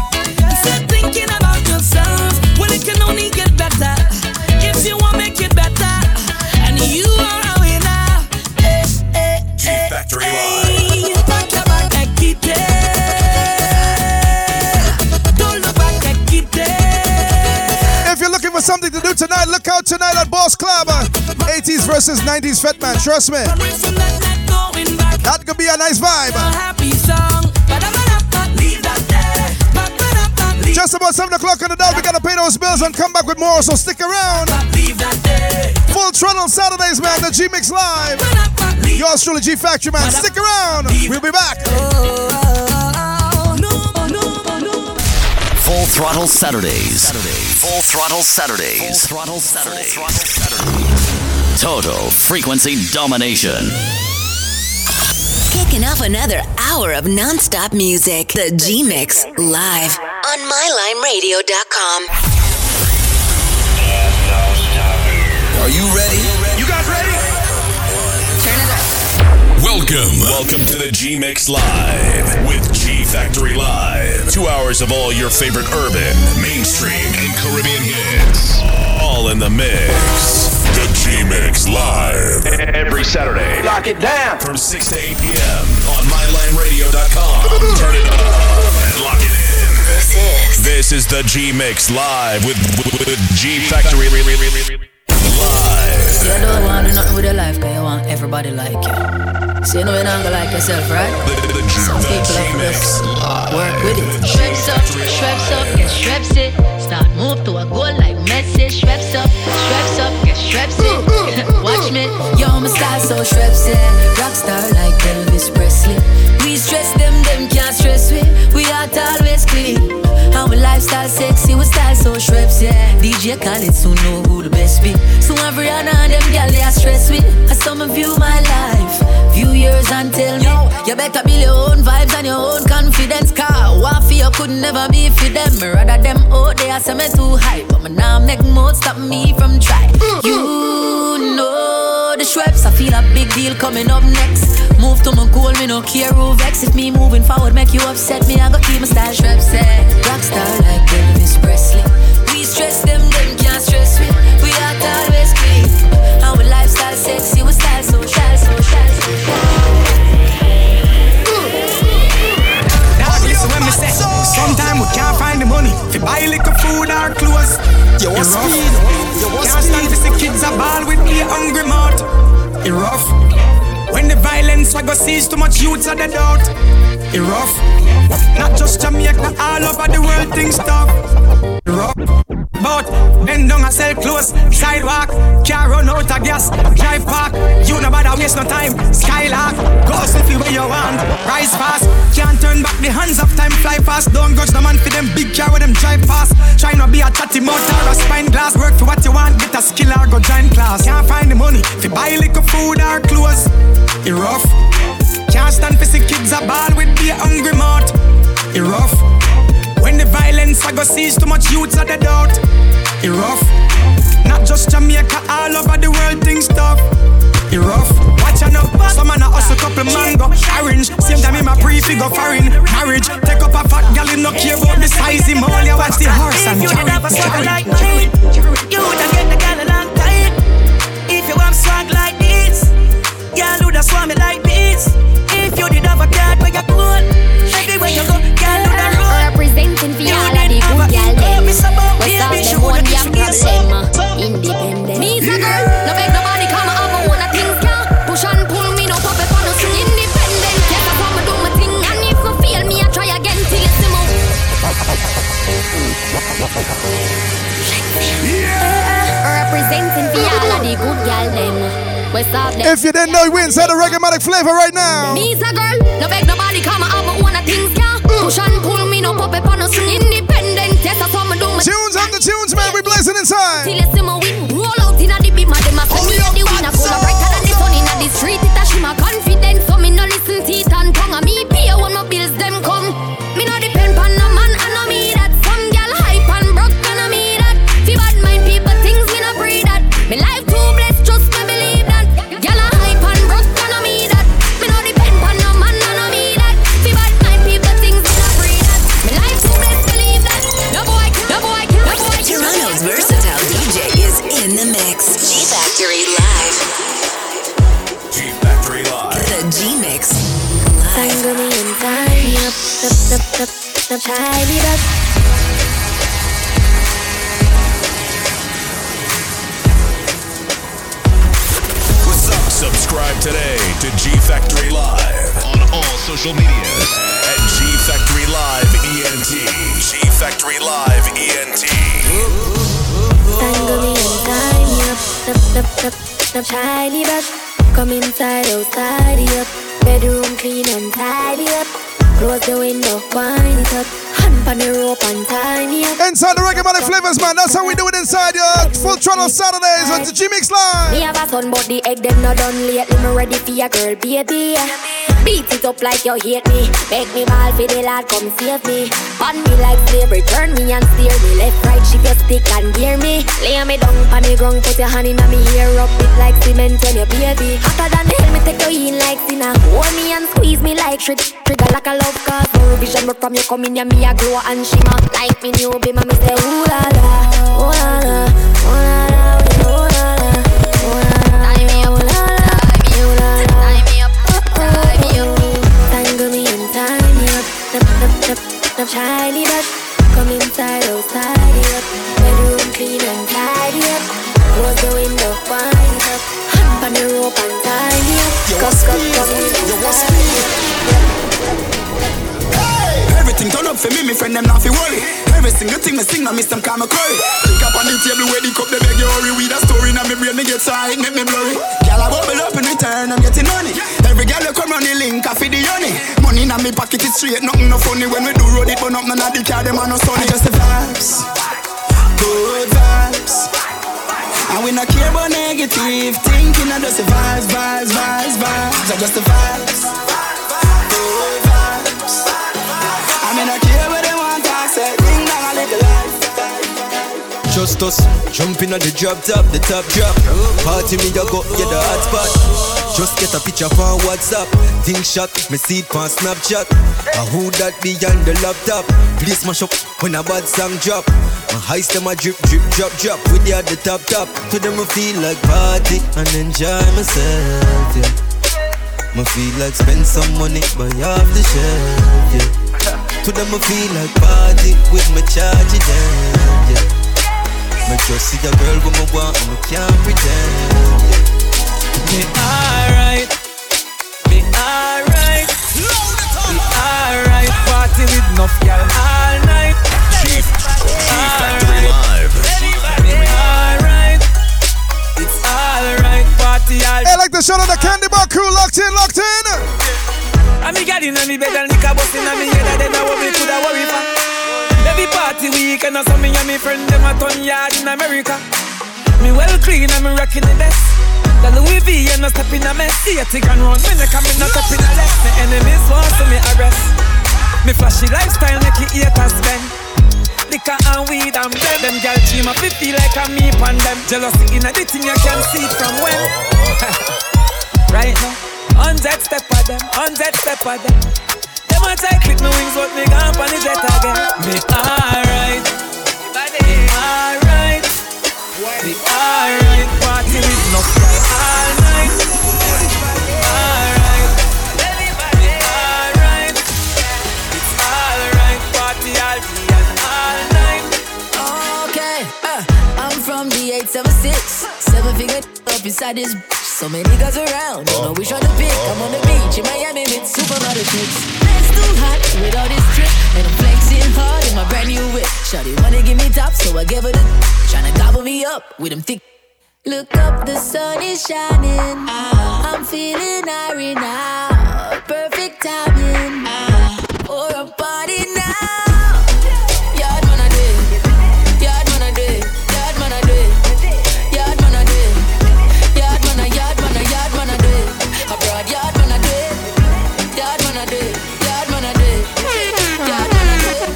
and start thinking about yourself. Well, it can only get better if you want to make it better. And you are a winner. Hey, hey, hey, G-Factory Live. Back back, I keep it. Don't look back, I keep it. If you're looking for something to do tonight, look out tonight at Boss Club. 80s versus 90s Fat Man, trust me. That could be a nice vibe. Happy song. Just about 7 o'clock on the dot, we gotta pay those bills and come back with more, so stick around. Full throttle Saturdays, man, the G-Mix Live. Yours truly, G-Factory, man. Stick around, we'll be back. Full throttle Saturdays. Full throttle Saturdays. Full throttle Saturdays. Total frequency domination. Kicking off another hour of non-stop music. The G-Mix Live on MyLimeRadio.com. Are you ready? You guys ready? Turn it up. Welcome to the G-Mix Live with G-Factory Live. 2 hours of all your favorite urban, mainstream, and Caribbean hits. All in the mix. The G-Mix Live. Every Saturday. Lock it down. From 6 to 8 p.m. on MyLimeRadio.com. Turn it up and lock it in. This is the G-Mix Live with G-Factory Live. You don't want to do nothing with your life, cause you want everybody like you. So you know you don't go like yourself, right? Some people like this, work with it. Shreps up, get shreps it. Start move to a goal like Messi. Shreps up, get shreps it. Watch me. Yo, my style so shreps it. Rockstar like Elvis Presley. We stress them can't stress we. We are always clean. How my lifestyle sexy, we style so shreps, yeah. DJ Khaled, so know who the best be. So every Rihanna and them gal they are stress with. I some of you my life, few years and tell me. You better build your own vibes and your own confidence. Car, what for you could never be for them. Rather them oh they are some too high. But my name neck mode stop me from try. You know the shreps, I feel a big deal coming up next. Move to my goal, me no care who vex. If me moving forward make you upset, me I go keep my style shreps, yeah. Rockstar like Elvis Presley. We stress them can't stress me. We are always clean. Our lifestyle sexy, we style so shy, so shy, so shy. Now listen when me say, sometime we can't find the money to buy liquor, food or clothes. You want speed, you want can't stand to see kids a ball with me hungry mouth. It rough. When the violence I go sees too much youths are dead out. It rough. Not just Jamaica, all over the world things tough. It rough. But bend down and sell close. Sidewalk, car run out of gas. Drive back, you no bother waste no time. Skylark, go sniff you where you want. Rise fast, can't turn back the hands of time. Fly fast, don't grudge the man for them big car when them drive fast. Try not be a chatty motor or spine glass. Work for what you want, get a skill or go join class. Can't find the money if you buy liquor, food or clothes. It rough. Can't stand for see kids a ball with be hungry mouth. It rough. When the violence I go sees too much youths are dead out. It rough. Not just Jamaica, all over the world things tough. It rough. Watch out now, some man a hustle couple mango, orange. Same time him a pre-figure foreign marriage. Take up a fat gal, him no care about the size. Him only watch the horse and carry. If you did have a swag like me, you woulda get the gal a long time. If you want swag like this, y'all woulda swam me like this. If you did have a card where you could, everywhere you go, gal woulda. Representing for all of the good girl them. What's up, them one be a problem. Independent. Me is a girl, no make nobody come up and wanna think. Push and pull me, no puppet for no sing. Independent, yes I come and do my thing. And if you fail me, I try again till it's the move. Representing for all of the good girl them. What's up, them? If you didn't know, we inside the reggae-matic flavor right now. Me is a girl, no make nobody come up and wanna think. Push and pull me, no puppet for no sing. Independent, yes, I saw me do my tunes on the tunes, man, we blazing inside. Till you see my win, roll out in a deep beam. Them a send me the winner, go the brighter than the sun in the street. It a shimmer confidence, so me no listen teeth and tongue. And me pay when my bills them come. Me no depend on no man, and no me that. Some gal hype and broke, and no me that. Fi bad mind people things, me no breed that. Me life too blessed, trust me believe that. Gal a hype and broke, and no me that. Me no depend on no man, and no me that. Fi bad mind people things. Toronto's versatile DJ is in the mix. G-Factory Live. G-Factory Live. The G-Mix Live. Tango me and tie me up, tie me up. What's up? Subscribe today to G-Factory Live on all social medias at G-Factory Live ENT. G-Factory Live ENT. Tango me and tie me up, tie me back. Come inside, oh tidy up. Bedroom clean and tidy up. Close the window, wind it up. Hump on the rope and tie me up. Inside the reggae-matic flavors, man, that's how we do it inside, yeah. Full Throttle Saturdays on the G-Mix Live. Me have a son, but the egg them not done lately. Me ready for your girl, baby. Beat it up like you hate me. Make me ball for the lad, come save me. Pon me like slavery, turn me and steer me. Left, right, shift your stick and gear me. Lay me down pon the ground, put your hand in me hair. Rub it like cement on your baby. Hotter than hell, me take your heel like sinner. Hold me and squeeze me like trigger like a love cause. No vision, but from you coming in, me a glow and shimmer. Like me new baby, me say ooh la la, ooh la la, ooh la la, ooh la la, ooh la la. Tie me up, tie me up, tie me up. Tangle me and tie me up. Tidy up, come inside, oh tidy up. Bedroom clean and tidy up. Close the window, wind up. Hop on the rope and tie me up. You want speed, you want speed. Hey! Everything turn up for me, me friend them not fi worry. Every single thing me sing, now miss them call me curry. Pick up on the table where the cup, they beg you hurry. With a story, now me brain, me get tight, make me blurry. Girl, I bubble up in return, I'm getting money. Every girl you come round the link, I feed the honey. Money in me pocket is straight, nothing no funny. When we do road it, but up none of the car, them are no sunny. Just the vibes, good vibes. And we not care about negative thinking. I just the vibes, vibes, vibes, vibes. I just the vibes, good vibes. I mean I care about them one talk, say ring down I live the life. Just us, jumping on the drop top, the top drop. Party me, you go, yeah, the hot spot. Just get a picture from WhatsApp. Think shot, me see it on Snapchat. A who that behind the laptop. Please smash up when a bad song drop. My heist them a drip, drip, drop, drop. We there at the top, top. To them I feel like party and enjoy myself, yeah. I feel like spend some money, buy off the shelf, yeah. To them I feel like party with my charge it down, yeah. I just see a girl with my want and I can't pretend, yeah. Be alright, be alright, be alright. Party with enough y'all all night. G-Factory live. Be alright, it's alright. Party all night. Hey, like the shot of the candy bar crew, locked in, locked in. I'm got in on me bed and liquor busting on me head. I don't know what me coulda worry for. Every party weekend, I saw me and me friend them a ton yard in America. Me well clean and me rocking the best. The Louis V and no step in a mess. See a tick and run when they come in no step in a left. My enemies want to me arrest. Me flashy lifestyle make it haters bend. Liquor and weed and bread. Them girl dream of 50 like a me pan them. Jealousy in a thing you can see from when. Right now 100 step of them, 100 step of them. Them a tight with my wings but me gone on the jet again. Me alright, me alright, me alright. Party with no fly. All night, alright, everybody, alright, it's alright, party all night. Okay, I'm from the 876, seven-figure up inside this bitch. So many guys around, don't know which one to pick. I'm on the beach in Miami with supermodel chicks. It's too hot with all this drip, and I'm flexing hard in my brand new whip. Shawty wanna give me top, so I give her the tryna gobble me up with them thick. Look up, the sun is shining. I'm feeling irie now. Perfect timing for a party now. Yard man a day, yard man a day, yard man a day, yard man a day, yard man a, yard man a, yard man a day. Abroad yard man a day, yard man a day, yard man a day, yard man a day.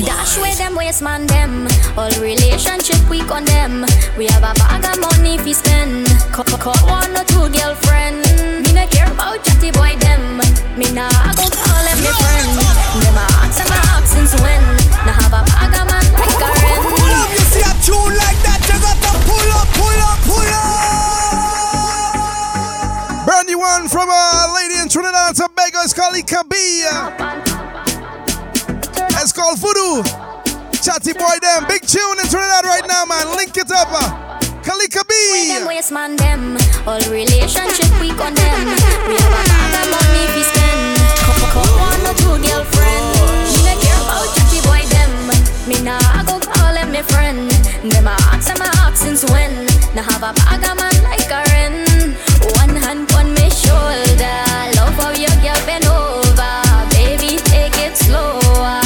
Dash with them, waste man them. All relationship we condemn. We have a bag of money if we spend. Caught one or two girlfriend. Me no care about chatty boy them. Me nah go call them my friend. Them a ask and a ask since when. Now have a bag of man like a rent. Pull up, you see a tune like that, you got to pull up, pull up, pull up. Brand new one from a lady in Trinidad and Tobago. It's called Kambi. It's called Voodoo. Chatty boy them. Big tune in Trinidad right now, man. Link it up. Kalika B. We them waste man them. All relationship we condemn. We have another money we spend. Call one or two girlfriend. Me no care about chatty boy them. Me nah go call them my friend. Them a ask and a ask since when. Now have a bag of man like a wren. One hand on me shoulder. Love how you girl bend over. Baby take it slower.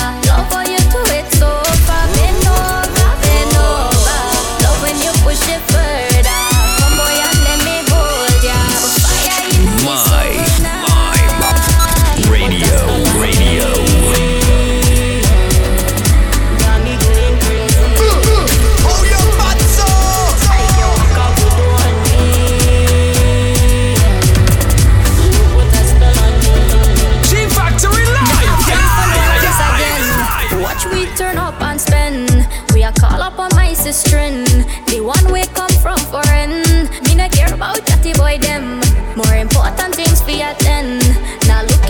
The one we come from foreign. Me no care about chatty boy them. More important things we attend. Now look.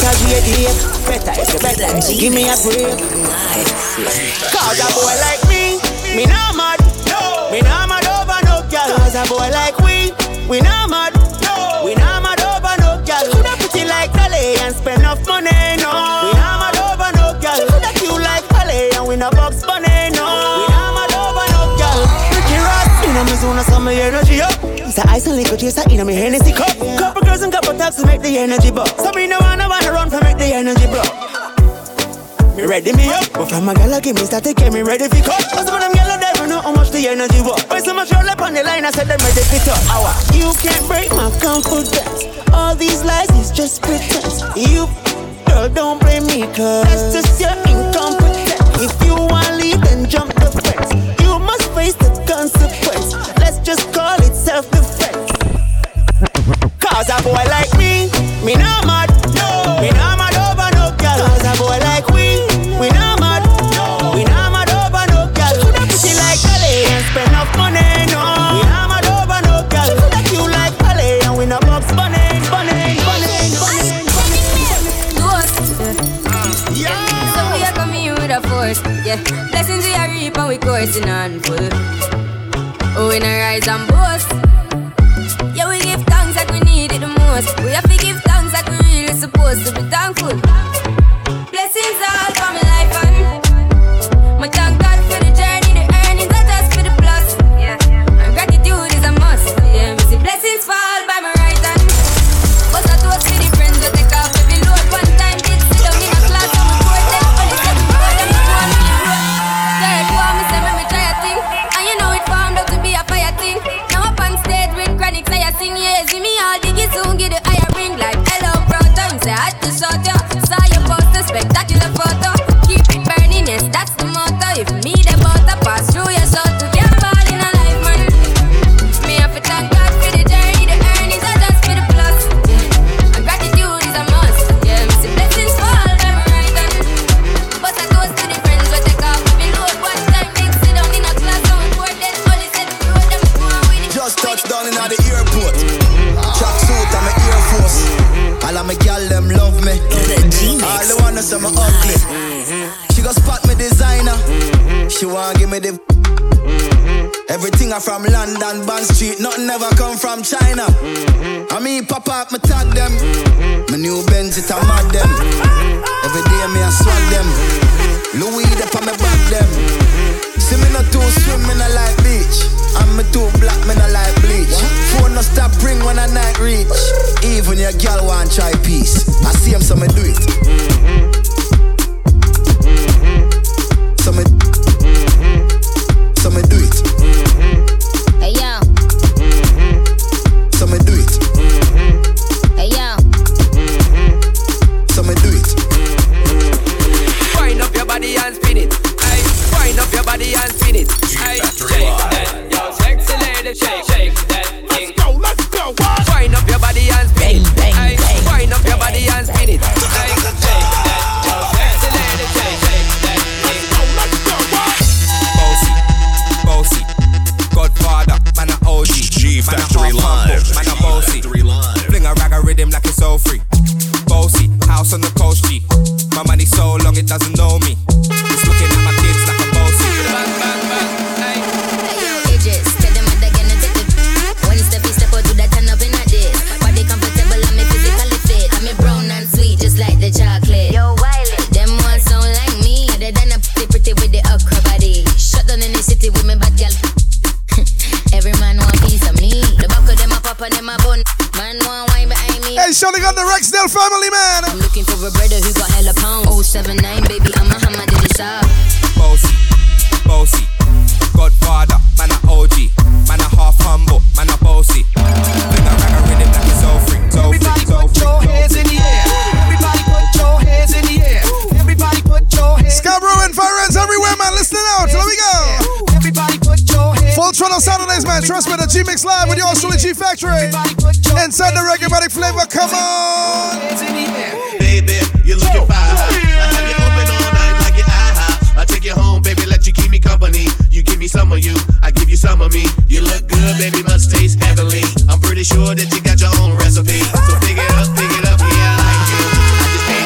exaggerate. Better if you better, give me a break. Cause a boy like me not mad. Me not mad over no girl. Cause a boy like we not mad. We not mad over no girl. Could have pretty like Khaled and spend enough money, no. We not mad over no girl. She could have cute like Khaled and we not box money, no. We not mad over no girl. Ricky Ross, you know me soon as I'm my energy up. It's a ice and liquor juice, I in my Hennessy cup. Couple girls and couple tops to make the energy blow. So me no wanna run for make the energy blow. Me ready me up, but from a girl like me start to get me ready for cut. Cause when I'm yellow there, I know how much the energy was. When so much roll up on the line, I said them ready for up. Hour. You can't break my confidence. All these lies is just pretense. You girl don't blame me, cause that's just your incompetence. If you wanna leave, then jump the fence. You must face the consequence. Let's just call it self-defense. Cause a boy like me not mad. No, me not mad over no girl. Cause a boy like we not mad, no. We not mad over no girl. She coulda pretty like Khaled and spend enough money, no. We not mad over no girl. She coulda cute like Khaled and we not box money. Yeah. So we are coming in with a force, yeah. Blessings we are reap and we coursing on full. Oh, we not rise and boast. Yeah, we give thanks like we need it the most. We have to give thanks like we really supposed to be thankful. Blessings all for my life and my thank God for the journey, the earnings are just for the plus. Yeah, yeah. And gratitude is a must. Yeah, we see blessings fall by my right hand. But I toast to the friends who take off every load. One time kids sit down in a class and we pour them on the second road and we pour me the road. Third one, we say when we try a thing, and you know it formed up to be a fire thing. Now up on stage with chronic say I sing, yeah, see me all diggy soon get the higher ring like hello brown time, say I had to shout ya. Spectacular photo, keep it burning, yes, that's the motto. If me the butter pass through your soul to get ball in a life, man. Me have to thank God for the journey, the earnings are just for the plus. And gratitude is a must, yeah. Me see blessings fall by my right hand. But I toast to the friends who take off with me load. One time big sit down in a class on board, then only set the road, them go with it. Just touched down in the airport, track suit and my Air Force. All of my girl them love me. All the wanna say my ugly. She gon' spot me designer. She wanna give me the. Everything I from London, Bond Street. Nothing ever come from China. I mean, pop up, me tag them. My new Benz, it a mad them. Every day me a swag them. Louis up on me back them. See me not too swim, me not like beach. And me too black, me not like bleach. Phone no stop ring when I night reach. Even your girl want try peace. I see him, so me do it. So me do it. Hey yo. So me do it. Hey yo. So me do it. Wind up your body and spin it. Hey, wind up your body and spin it. Hey, shake that, yo, sexy lady, shake that thing. Let's go, wind up your body and spin it. Hey, wind up your body and spin it. Hey, shake that, yo, sexy lady, shake that thing. Let's go, bossy, Godfather, man a OG, G-Factory live, man a bossy, fling a rag a rhythm like it's all free. Bossy, house on the coast, G. My money so long it doesn't know me. It's looking at my kids like a bossy. Hey, shouting on the Rexdale family, man. I'm looking for a brother who got hella pound. 079, baby, I'm a hammer, did it stop? Bossy, Godfather, man a OG, man a half humble, man a bossy. Think I rag a rhythm like it's all free, so free, so free. Everybody put your hands in the air. Everybody put your hands in the air. Everybody put your hands. Scarborough and Firenze everywhere, man. Listen out, here we go. Everybody put your hands. Full throttle Saturdays, man. Trust me, the G-Mix live with your Australian G-Factory. Inside the reggae flavor, come on. Baby, you're looking fine. I have you open all night like your aha. I take you home, baby, let you keep me company. You give me some of you, I give you some of me. You look good, baby, must taste heavenly. I'm pretty sure that you got your own recipe. So pick it up, yeah, I like you. I just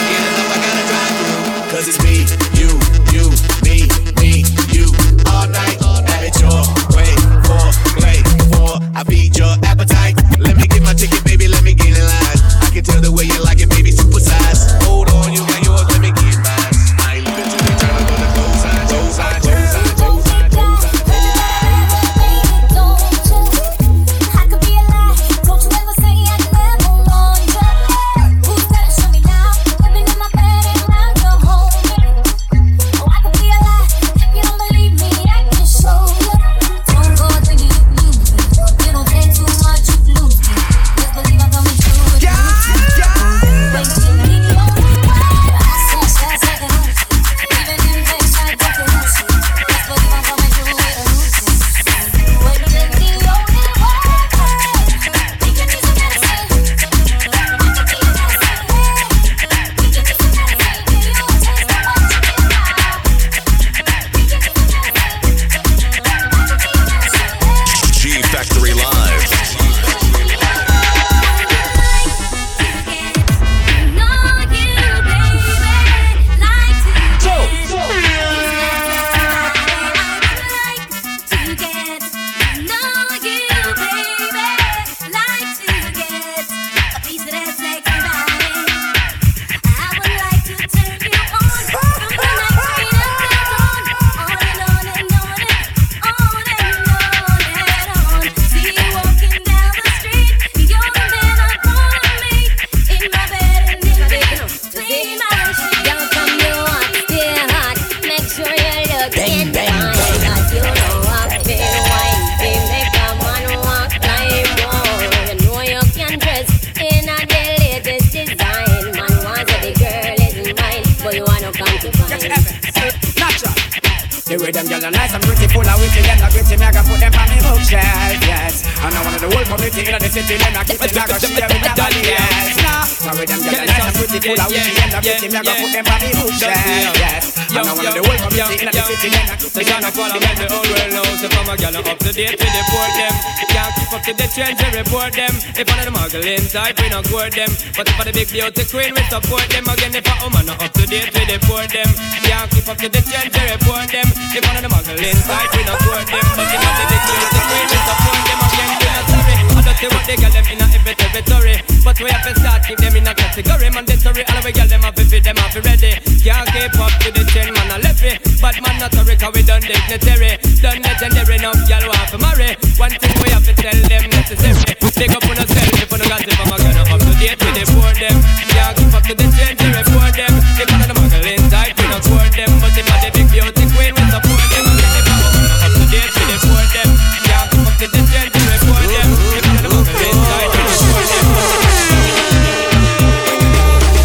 and I'm nice and pretty, full of witty, and I'm pretty, I can put them on the bookshelf, yes. And I want the whole community in the city, and I keep it like a shit every nobody, yes. Now with them, they're nice and pretty, full of witty, and I'm pretty, I can put them on the bookshelf, yes. And I want the whole community in the city, and I keep it like a shit every nobody, yes. If I'm a girl up to date, we deport them. Can't keep up to the trends, we report them. If I'm a muggle inside, we don't court them. But if I'm the big beauty queen, we support them. Again, if I'm a man up to date, we deport them. Can't keep up to the trends, we report them. If I'm a muggle inside, we don't court them. But if I'm the big beauty queen, we support them. Again, we not sorry. I don't see what they got them in a every territory. But we have to start keep them in a category. Mandatory, all we got them up if them have ready. Can't keep up to the trend, man, I left it. But man, not sorry, cause we done dignitary. Done legendary, now y'all want to marry. One thing we have to tell them necessary. Take up on ourselves if we don't gossip. I'm gonna up to date with the for them. Yeah, keep up to the trend to report them. They call the muggle inside, we don't support them. But if I the big beauty queen, we support them. If I wanna up to date with the for them. Yeah, keep up to the trend to report them. They call the muggle inside, we don't support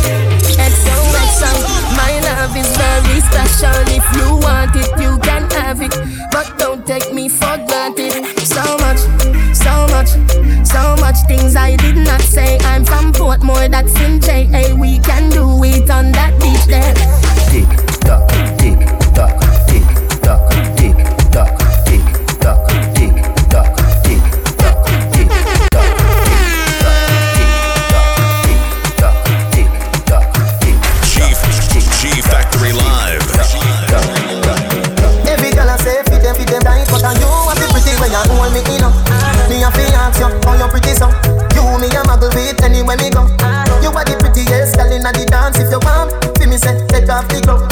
them. XOXO, my love is very special. If you want it, you can have it. But don't take me for granted. So much things I did not say. I'm from Portmore, that's in J.A. We can do it on that beach there. Tick tock, tick tock, tick tock, tick tock, tick tock, tick tock, tick tock, tick tock, tick tock, tick tock, tick tock, tick tock. G-Factory Live. Every girl I say feed them diet, but I you want it pretty when you hold me in up. Me a fi ask you, how you pretty so? You me a muggle with anywhere me go. You are the prettiest girl inna the dance. If you want, fi me say take off the glove.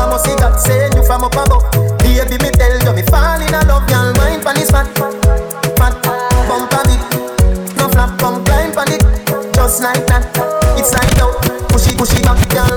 I must see God send you from up above. Baby, me tell you, me fall in love. Girl, wine pon this fat, bump on it, no flap, come climb pon it, just like that. It's like out, push it back, girl,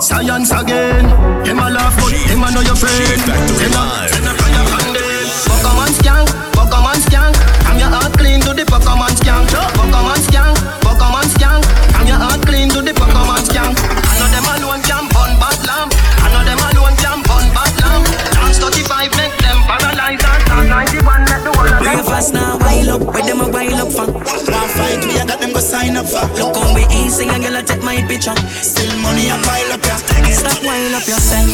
Science again. Them a laugh, but them a know your friend. Them a cry and then Pokemon skank. I'm your heart clean to the Pokemon skank. Pokemon skank. I'm your heart clean to the Pokemon skank. I know them alone jump on bad lamp. Dance 35 make them paralyzed. Dance 91 let the world. Real fast now, wild up. Where them a wild up for? One fight me, I got them go sign up for. Look on me easy and girl I take my picture. Still money I pile up. Stop while up yourself,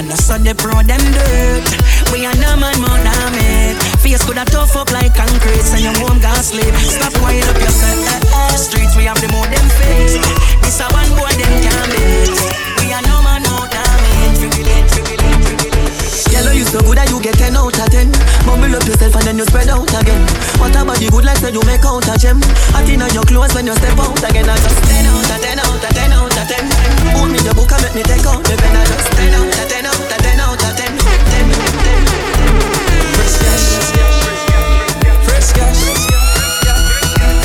and I saw the pro them dirt. We are no man more than me. Face could have tough up like concrete, and your mom can't sleep. Stop wind up yourself. Streets we have the more them face. This a one boy them can't beat. We are no man more than me. Yellow you so good that you get 10 out of 10. Bumble up yourself and then you spread out again. What about the good life that you make out a gem? I think on your clothes when you step out again. I just 10 out of 10 out of 10 out of 10. Put me your book and make me take out the pen. I just 10 out of 10 out of 10 out of 10. Fresh cash, fresh cash,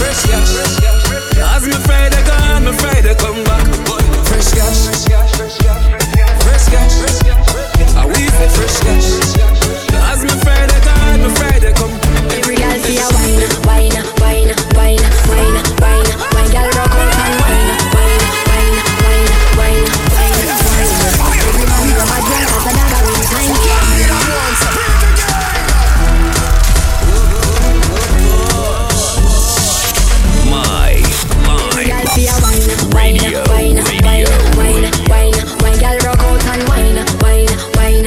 fresh cash. As me Friday gone, me Friday come back. Fresh cash, fresh cash. I wait for fresh cash. As me Friday gone, me Friday come. Every girl see a wine, wine, wine, wine, wine, wine, wine. Girl rock on and wine, wine, wine, wine, wine, wine, wine. Every man go mad when it's another winter time. Radio, wine, radio, wine, wine, wine, girl rock out and wine, wine, wine,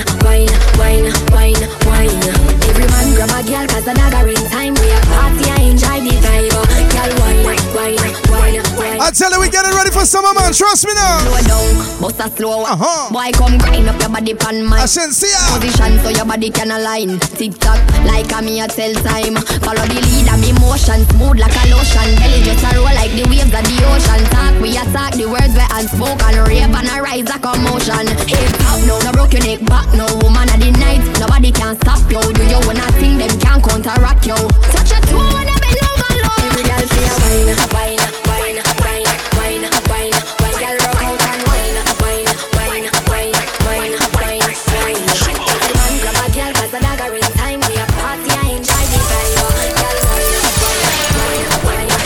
wine, wine, wine, wine. Every man grab a girl 'cause the nagging time we are party and enjoy the vibe. Girl wine, wine, wine. I tell you we getting ready for summer, man. Trust me now. Slow down, bust a slow. Boy come grind up your body pan my. I shouldn't see ya. Position so your body can align. Tick tock like a me a tell time. Follow the lead of me motion, smooth like a lotion. Belly just a roll like the waves of the ocean. We attack the words we unspoken. Rave and a rise a commotion. Hip hop now, no broke your neck back now. Woman of the night, nobody can stop you. Do you wanna think them can counteract you? Touch a tune and bend over low. Every girl say a wine, wine, wine, wine, wine, wine, wine. Girl rock out and wine, wine, wine, wine, wine, wine, wine. Every man grab a girl 'cause the dagger in time. We a party and enjoy the vibe. Girl wine, wine, wine, wine.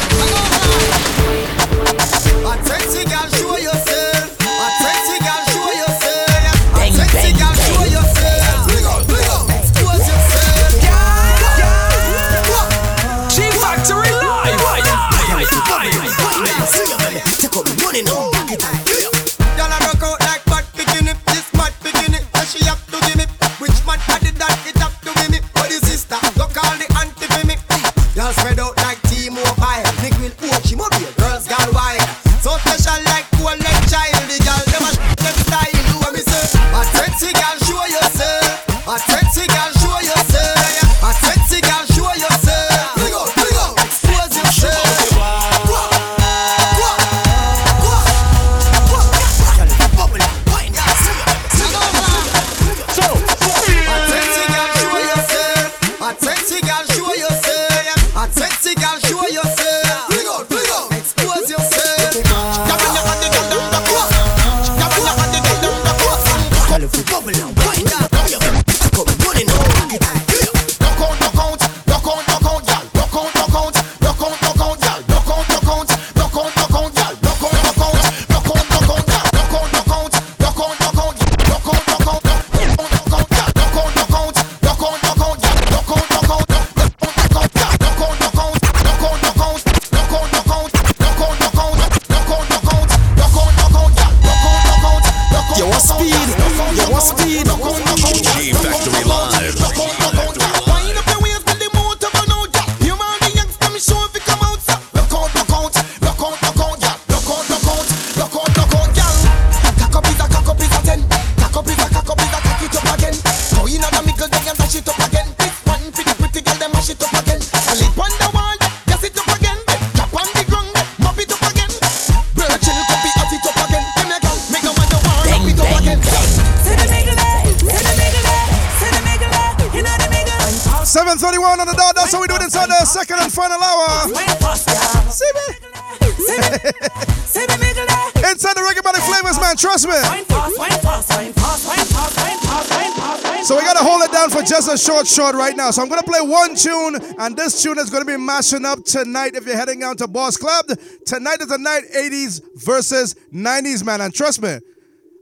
Short right now, so I'm gonna play one tune, and this tune is gonna be mashing up tonight. If you're heading out to Boss Club tonight, is the night 80s versus 90s, man. And trust me,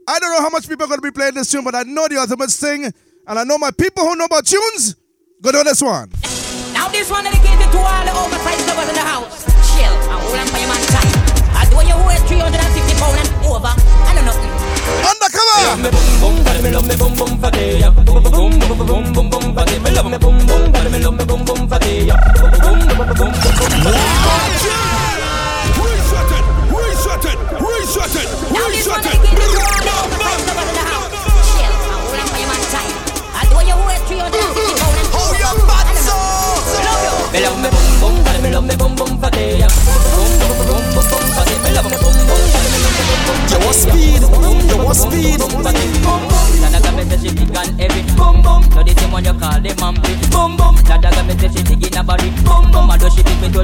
I don't know how much people are gonna be playing this tune, but I know the ultimate thing, and I know my people who know about tunes gonna do this one. Now this one dedicated to all the oversized lovers in the house. Chill and hold on for your man time. I do you who is 350 pounds and over. I don't know. Undercover.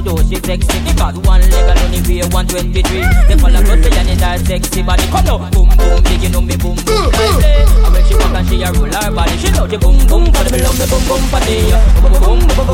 to do she sexy. Because one leg alone in weigh 123. They call her pussy and it's her sexy body. Come now, boom boom, big you know me boom boom. And when she walk and she a roll her body, she know the boom boom for the below me boom boom party. Boom boom boom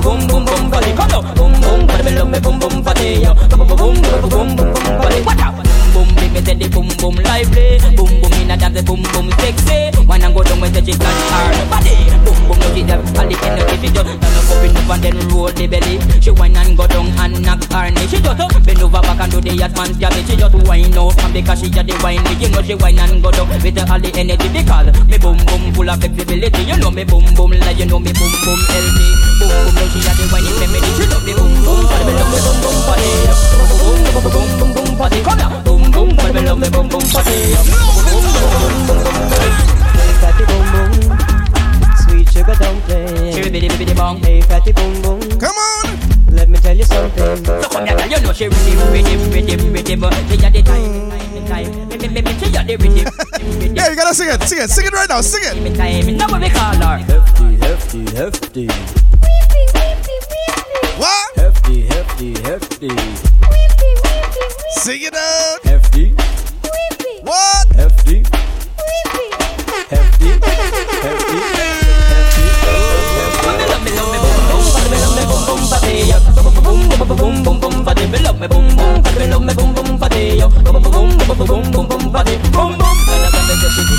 boom boom party. Come now, boom boom for the below me boom boom party. Boom boom boom boom boom party. What up? Boom boom, me say the boom boom lively. Boom boom in a dance, the boom boom sexy. When I go down, me say she got hard body. Boom boom, she have all the energy. She just turn up, open up and then roll the belly. She whine and go down and knock her knee. She just bend over back and do the hot man's job. She just whine out and because she just whine, you know she whine and go down with all the energy because me boom boom full of flexibility. You know me boom boom like you know me boom boom healthy. Boom boom, now she just whine feminine. She love the boom boom, but me love the boom boom body. Boom boom boom boom boom body. Come here, boom. Boom, but me love me boom boom party. Hey fatty boom boom, sweet sugar don't play. She be the bong. Hey fatty boom boom, come on. Let me tell you something. So come here, girl, you know she rhythm. She a the time. She a the rhythm. Yeah, you gotta sing it right now, sing it. Now what we call her? Hefty. What? Hefty. Sing it out. Hefty. Weepy. What? Hefty. Weepy. Hefty. She thick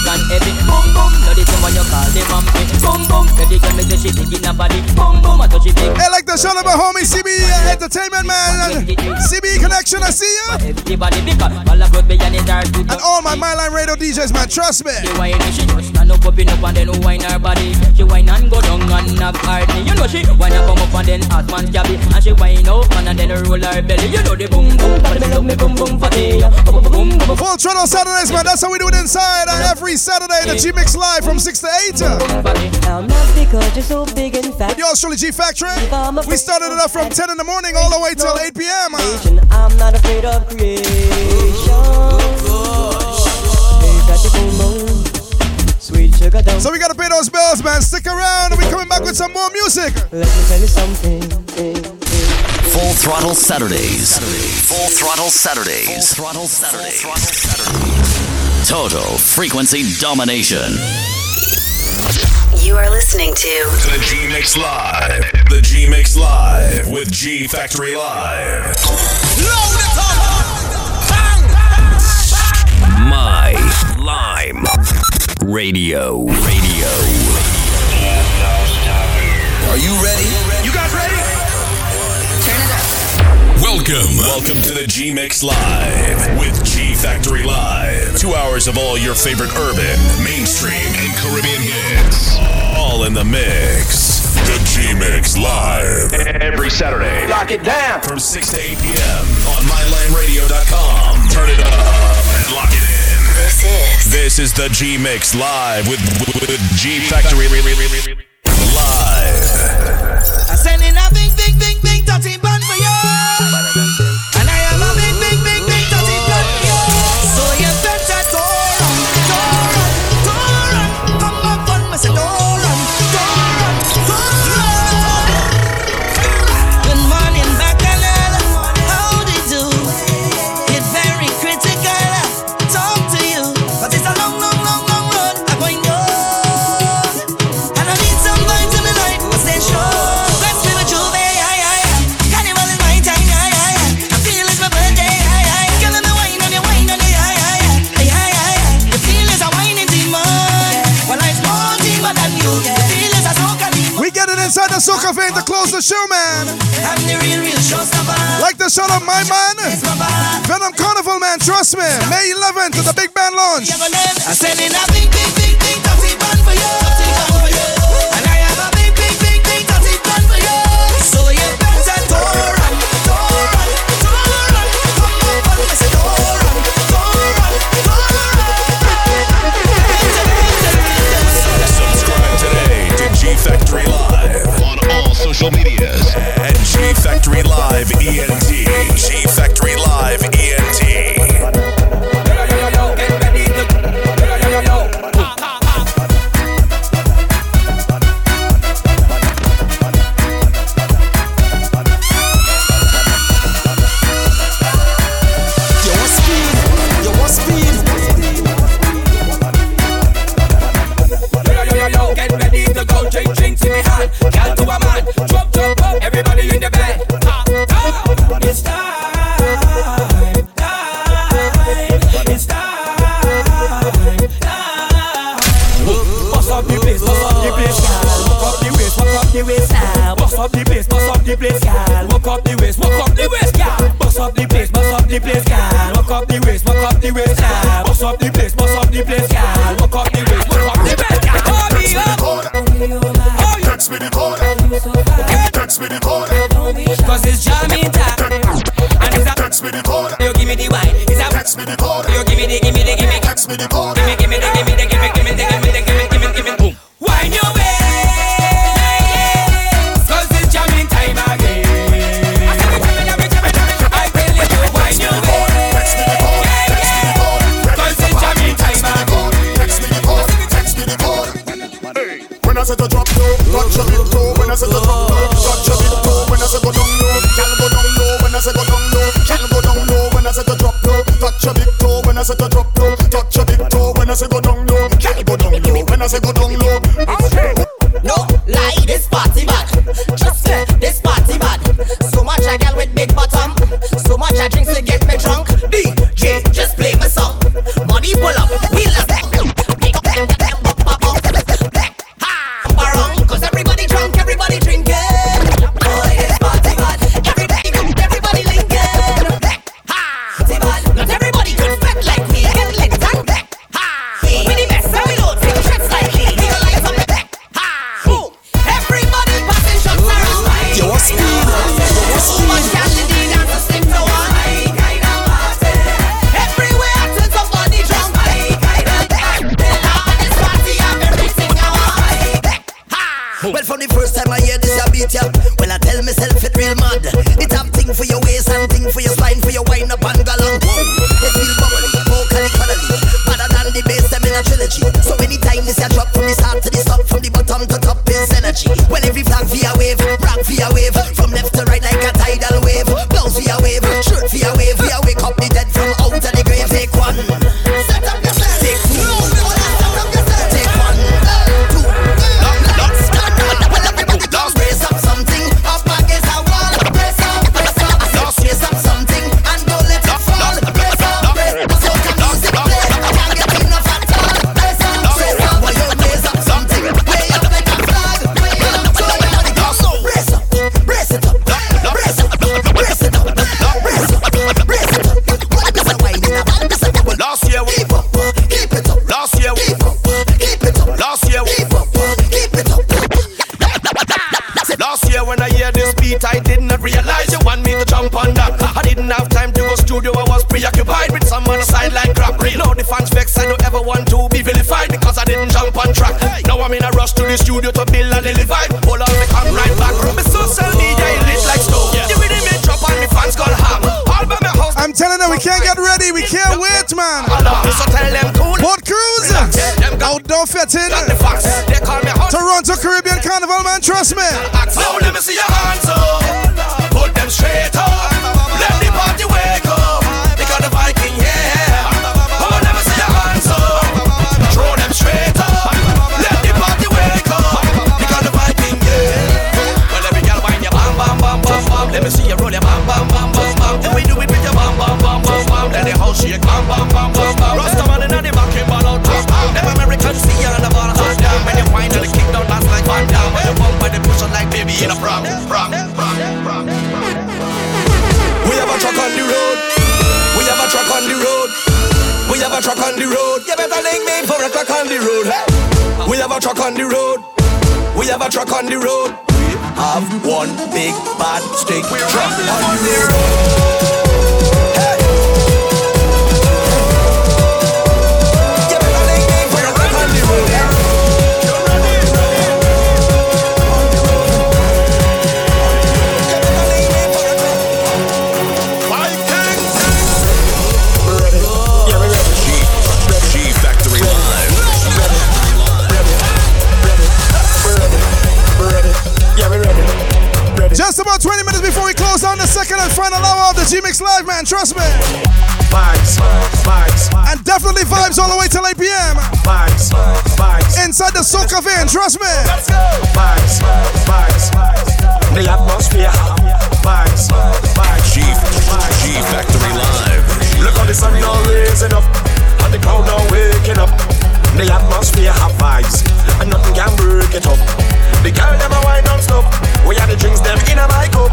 and heavy, boom boom. Now this one you call the vampy, boom boom. Every time me say she thick in her body, boom boom. I touch it big. Hey, like the shout of my homie CB Entertainment Man, CB Connection. I see ya. And all my MyLime Radio DJs, man, trust me. She just stand up, popping up and then whine her body. She whine and go down and knock her knee. You know she whine and come up and then hot man's jabby. And she whine up and then roll her belly. You know the boom boom, but me love me boom boom fatty. Full throttle Saturdays, man. That's how we do it inside. Every Saturday, the G-Mix live from 6 to 8. But you're surely G-Factory. We started it up from 10 in the morning all the way till 8 p.m. I'm not afraid of creation. So we gotta pay those bills, man. Stick around and we're coming back with some more music. Let me tell you something. Full throttle Saturdays. Full throttle Saturdays. Full throttle Saturdays. Full throttle Saturdays. Total frequency domination. You are listening to The G-Mix Live. The G-Mix Live with G-Factory Live. My Lime Radio. Are you ready? You guys ready? Turn it up. Welcome to the G-Mix Live with G-Factory Live. 2 hours of all your favorite urban, mainstream, and Caribbean hits. All in the mix. The G-Mix Live. Every Saturday. Lock it down. From 6 to 8 p.m. on MyLimeRadio.com. Turn it up and lock it in. This is the G-Mix Live with G-Factory Live. I said enough, big, big, big, big, dirty bun for you. Soca fan to close the show, man. Like the show of my man, Venom Carnival, man. Trust me, May 11th at the big band launch. I said in a big, big, big, big, dirty band for you. And I have a big, big, big, big, dirty band for you. So you better Torrent. Subscribe today to G-Factory Live. Social medias at G-Factory Live ENT. G-Factory Live ENT. It's time. Boss up the place, boss up the place, girl. Walk up the waist, walk up the waist. Boss up the place, boss up the place, girl. Walk up the waist, walk up the waist, girl. Boss up the place, boss up the place, girl. Walk up the waist, walk up the waist. Boss up the place, boss up the place, girl. Walk up the waist, walk up the waist, girl. Oh, text me the code. Text me the code. 'Cause it's jamming time. And it's a text me the code. You give me the wine. It's a text me the code. You give me the, give me the, give me. Text me the code. Give me the, give me the, give me, give me the, give me the, give me, give me, give me. Boom. Wine your waist, 'cause it's jamming time again. I tell you to wine your waist. Text me the code. Text me the code. 'Cause it's jamming time again. Text me the code. Text me the code. When I said to drop low, touch a bit low. When I said to drop low, touch a bit low. When I said go down low, can go down low. When I said go down low, can go down low. When I said to drop low, touch a bit low. When I said to drop low, touch a bit low. When I said go down low, can go down low. When I said go down low, no lie, this party mad. Trust me, this party mad. So much I girl with big bottom. So much I drinks to get me drunk. DJ, just play my song. Money pull up, we love that. Trust me. Now let me see your hands up. Put them straight up. Let the party wake up. They got the Viking, yeah. Oh, let me see your hands up. Throw them straight up. Let the party wake up. They got the Viking, yeah. Well, every girl wind your bam, bam, bam, bam, bam. Let me see you roll your bam, bam, bam, bam, bam. Then we do it with your bam, bam, bam, bam, bam. Let the house shake, bam, bam, bam, bam, bam. Rasta man in the back, you ball out, bam, bam. Them Americans see you on the ball, hot down. When you wind on the kick down, dance like Van Damme. Like baby in a prom. We have a truck on the road. We have a truck on the road. We have a truck on the road. You better link me for a truck on the road. Hey. We have a truck on the road. We have a truck on the road. We have one big bad stick truck on the road. Hey. You better link me for a truck on the road. Hey. Just about 20 minutes before we close down the second and final hour of the G-Mix Live, man. Trust me. Vibes. And definitely vibes all the way till 8 p.m. Vibes. Inside the soul cafe, trust me. Let's go. Vibes. The atmosphere. Vibes. G-Factory Live. Look how the sun now raising up. make it up. The girl them a wine non-stop. We had the drinks them in my cup.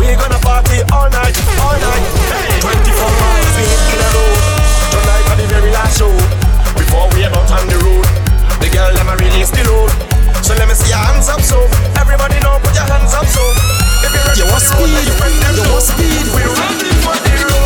We gonna party all night 24 hours we hit in a row. Tonight for the very last show before we about on the road. The girl them a release the load. So let me see your hands up so. Everybody know put your hands up so. If you're ready you want speed, road, you want speed. We're ready for the road.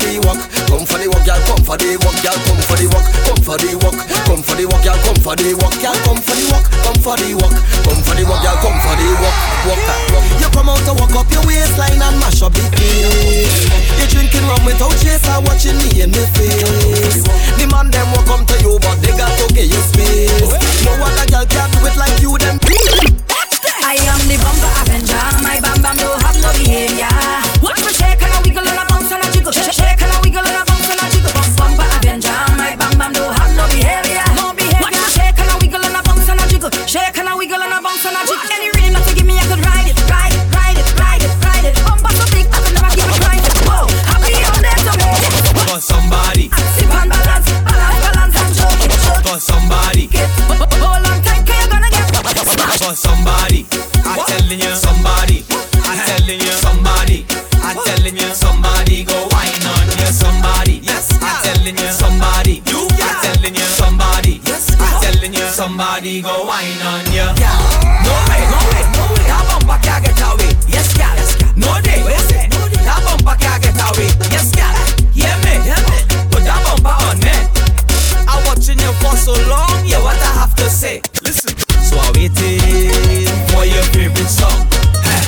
for the walk, come for the walk, y'all come for the walk, y'all come for the walk, come for the walk, come for the walk, y'all come for the walk, y'all come for the walk, come for the walk, come for the walk, y'all come for the walk, walk that walk. You come out to walk up your waistline and mash up the place. You drinking rum without chaser, watching me in the face. The man them will come to you, but they got to get your space. No other girl can do it like you, them. I am the bumper avenger. My bam bam don't have no behavior. Watch me shake and I wiggle and I bounce and I jiggle. Shake and I wiggle and I bounce and I jiggle. Bumper avenger. My bam bam don't have no behavior. No behavior. Watch me shake and I wiggle and I bounce and I jiggle. Shake and I wiggle and I bounce and I jiggle. Any rain that you give me, I could ride it, ride it, ride it, ride it, ride it. Bumper so big, I could never keep it right. Whoa, happy all day to me. For somebody. Sip and balance, balance, balance and choke it, choke. For somebody. Get all on time, cause you're gonna get smashed. For somebody. I'm telling you, somebody. I'm telling you, somebody. I'm telling you, somebody. Go whine on you, somebody. Yes, I'm telling you, somebody. You, I'm telling you, somebody. Yes, I'm telling you, somebody. Go whine on you. Yeah. No way, no way, no way. That bumper can't get away. Yes, girl. No day, that bumper can't get away. Yes, girl. Hear me, hear me. Put that bumper on me. I'm watching you for so long. Yeah, what I have to say. Listen. So I waited for your favorite song, hey.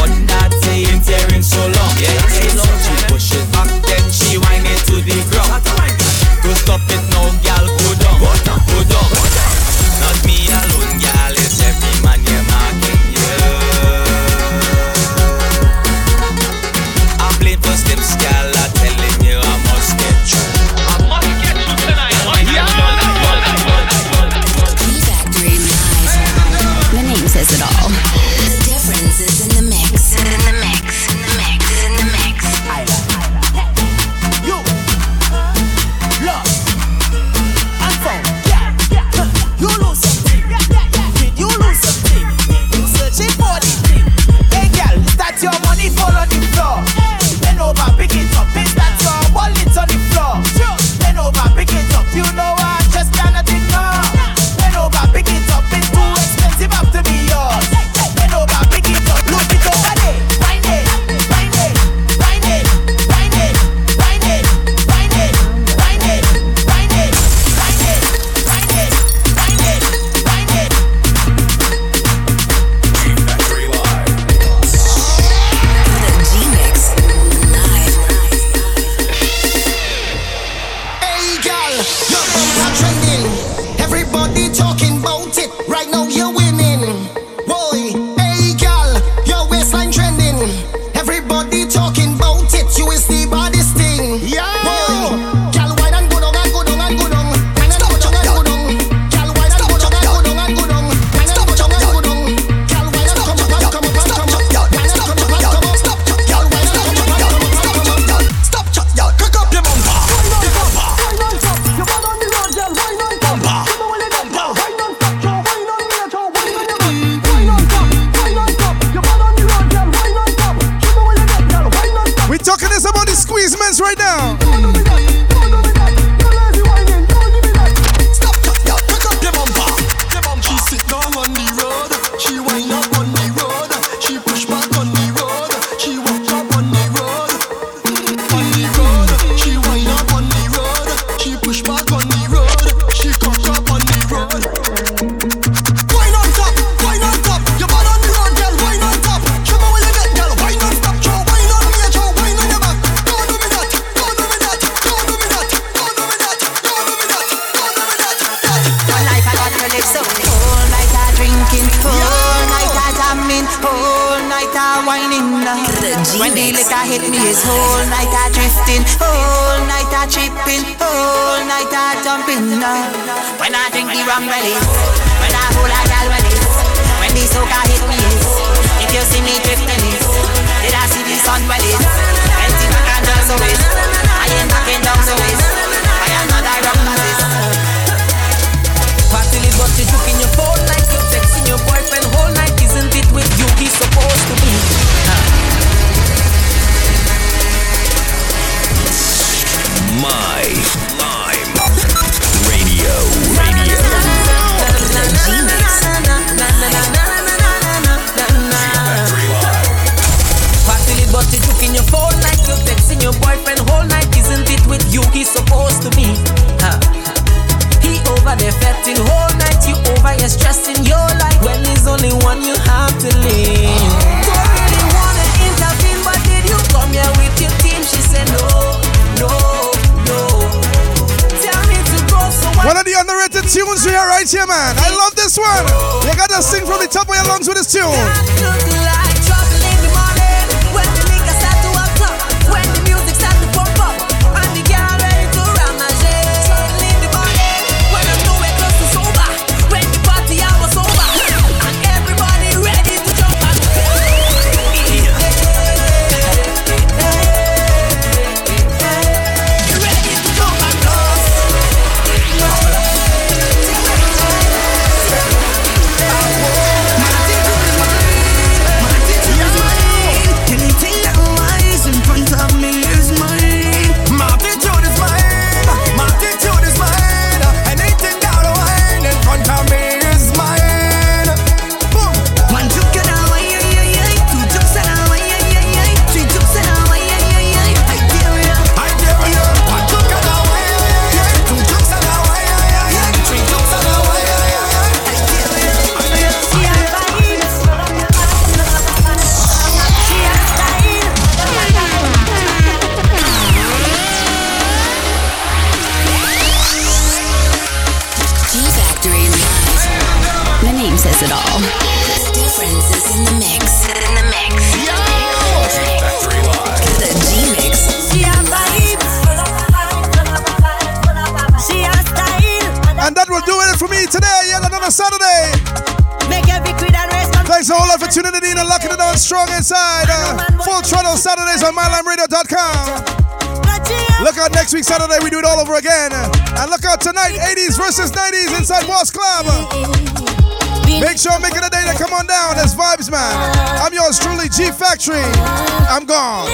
One that ain't tearing so long, yeah, hey, long. She push it back, then she whine it to the ground. Don't stop it now, gal, go down, go down, go down. Not me alone, gal, it's every man you're marking, yeah. I played for steps, gal, I'm telling you I must get you. I must get you tonight, yeah. Says it all. The difference is in the mix. In the mix. In the mix. In the mix. I love you. Love. I'm found. You lose something. Did you lose something? You searching for the thing. Hey girl, that's your money fall on the floor. Then over, pick it up. It's that your wallet on the floor. Then over, pick it up. You know I just cannot ignore. Then over, pick it up. It's too expensive after me. MyLimeRadio. The G-Mix. tunes we are right here, man. I love this one. You gotta sing from the top of your lungs with this tune. Strong inside. Full throttle Saturdays on MyLimeRadio.com. Look out next week Saturday, we do it all over again. And look out tonight, 80s versus 90s inside Boss Club. Make sure make it a day to come on down. There's vibes, man. I'm yours truly, G-Factory. I'm gone.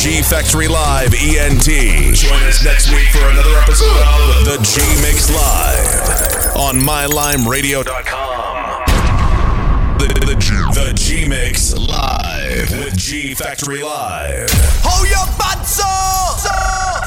G-Factory Live ENT. Join us next week for another episode of The G-Mix Live on MyLimeRadio.com. The G-Mix Live with G-Factory Live. Hold your butts up!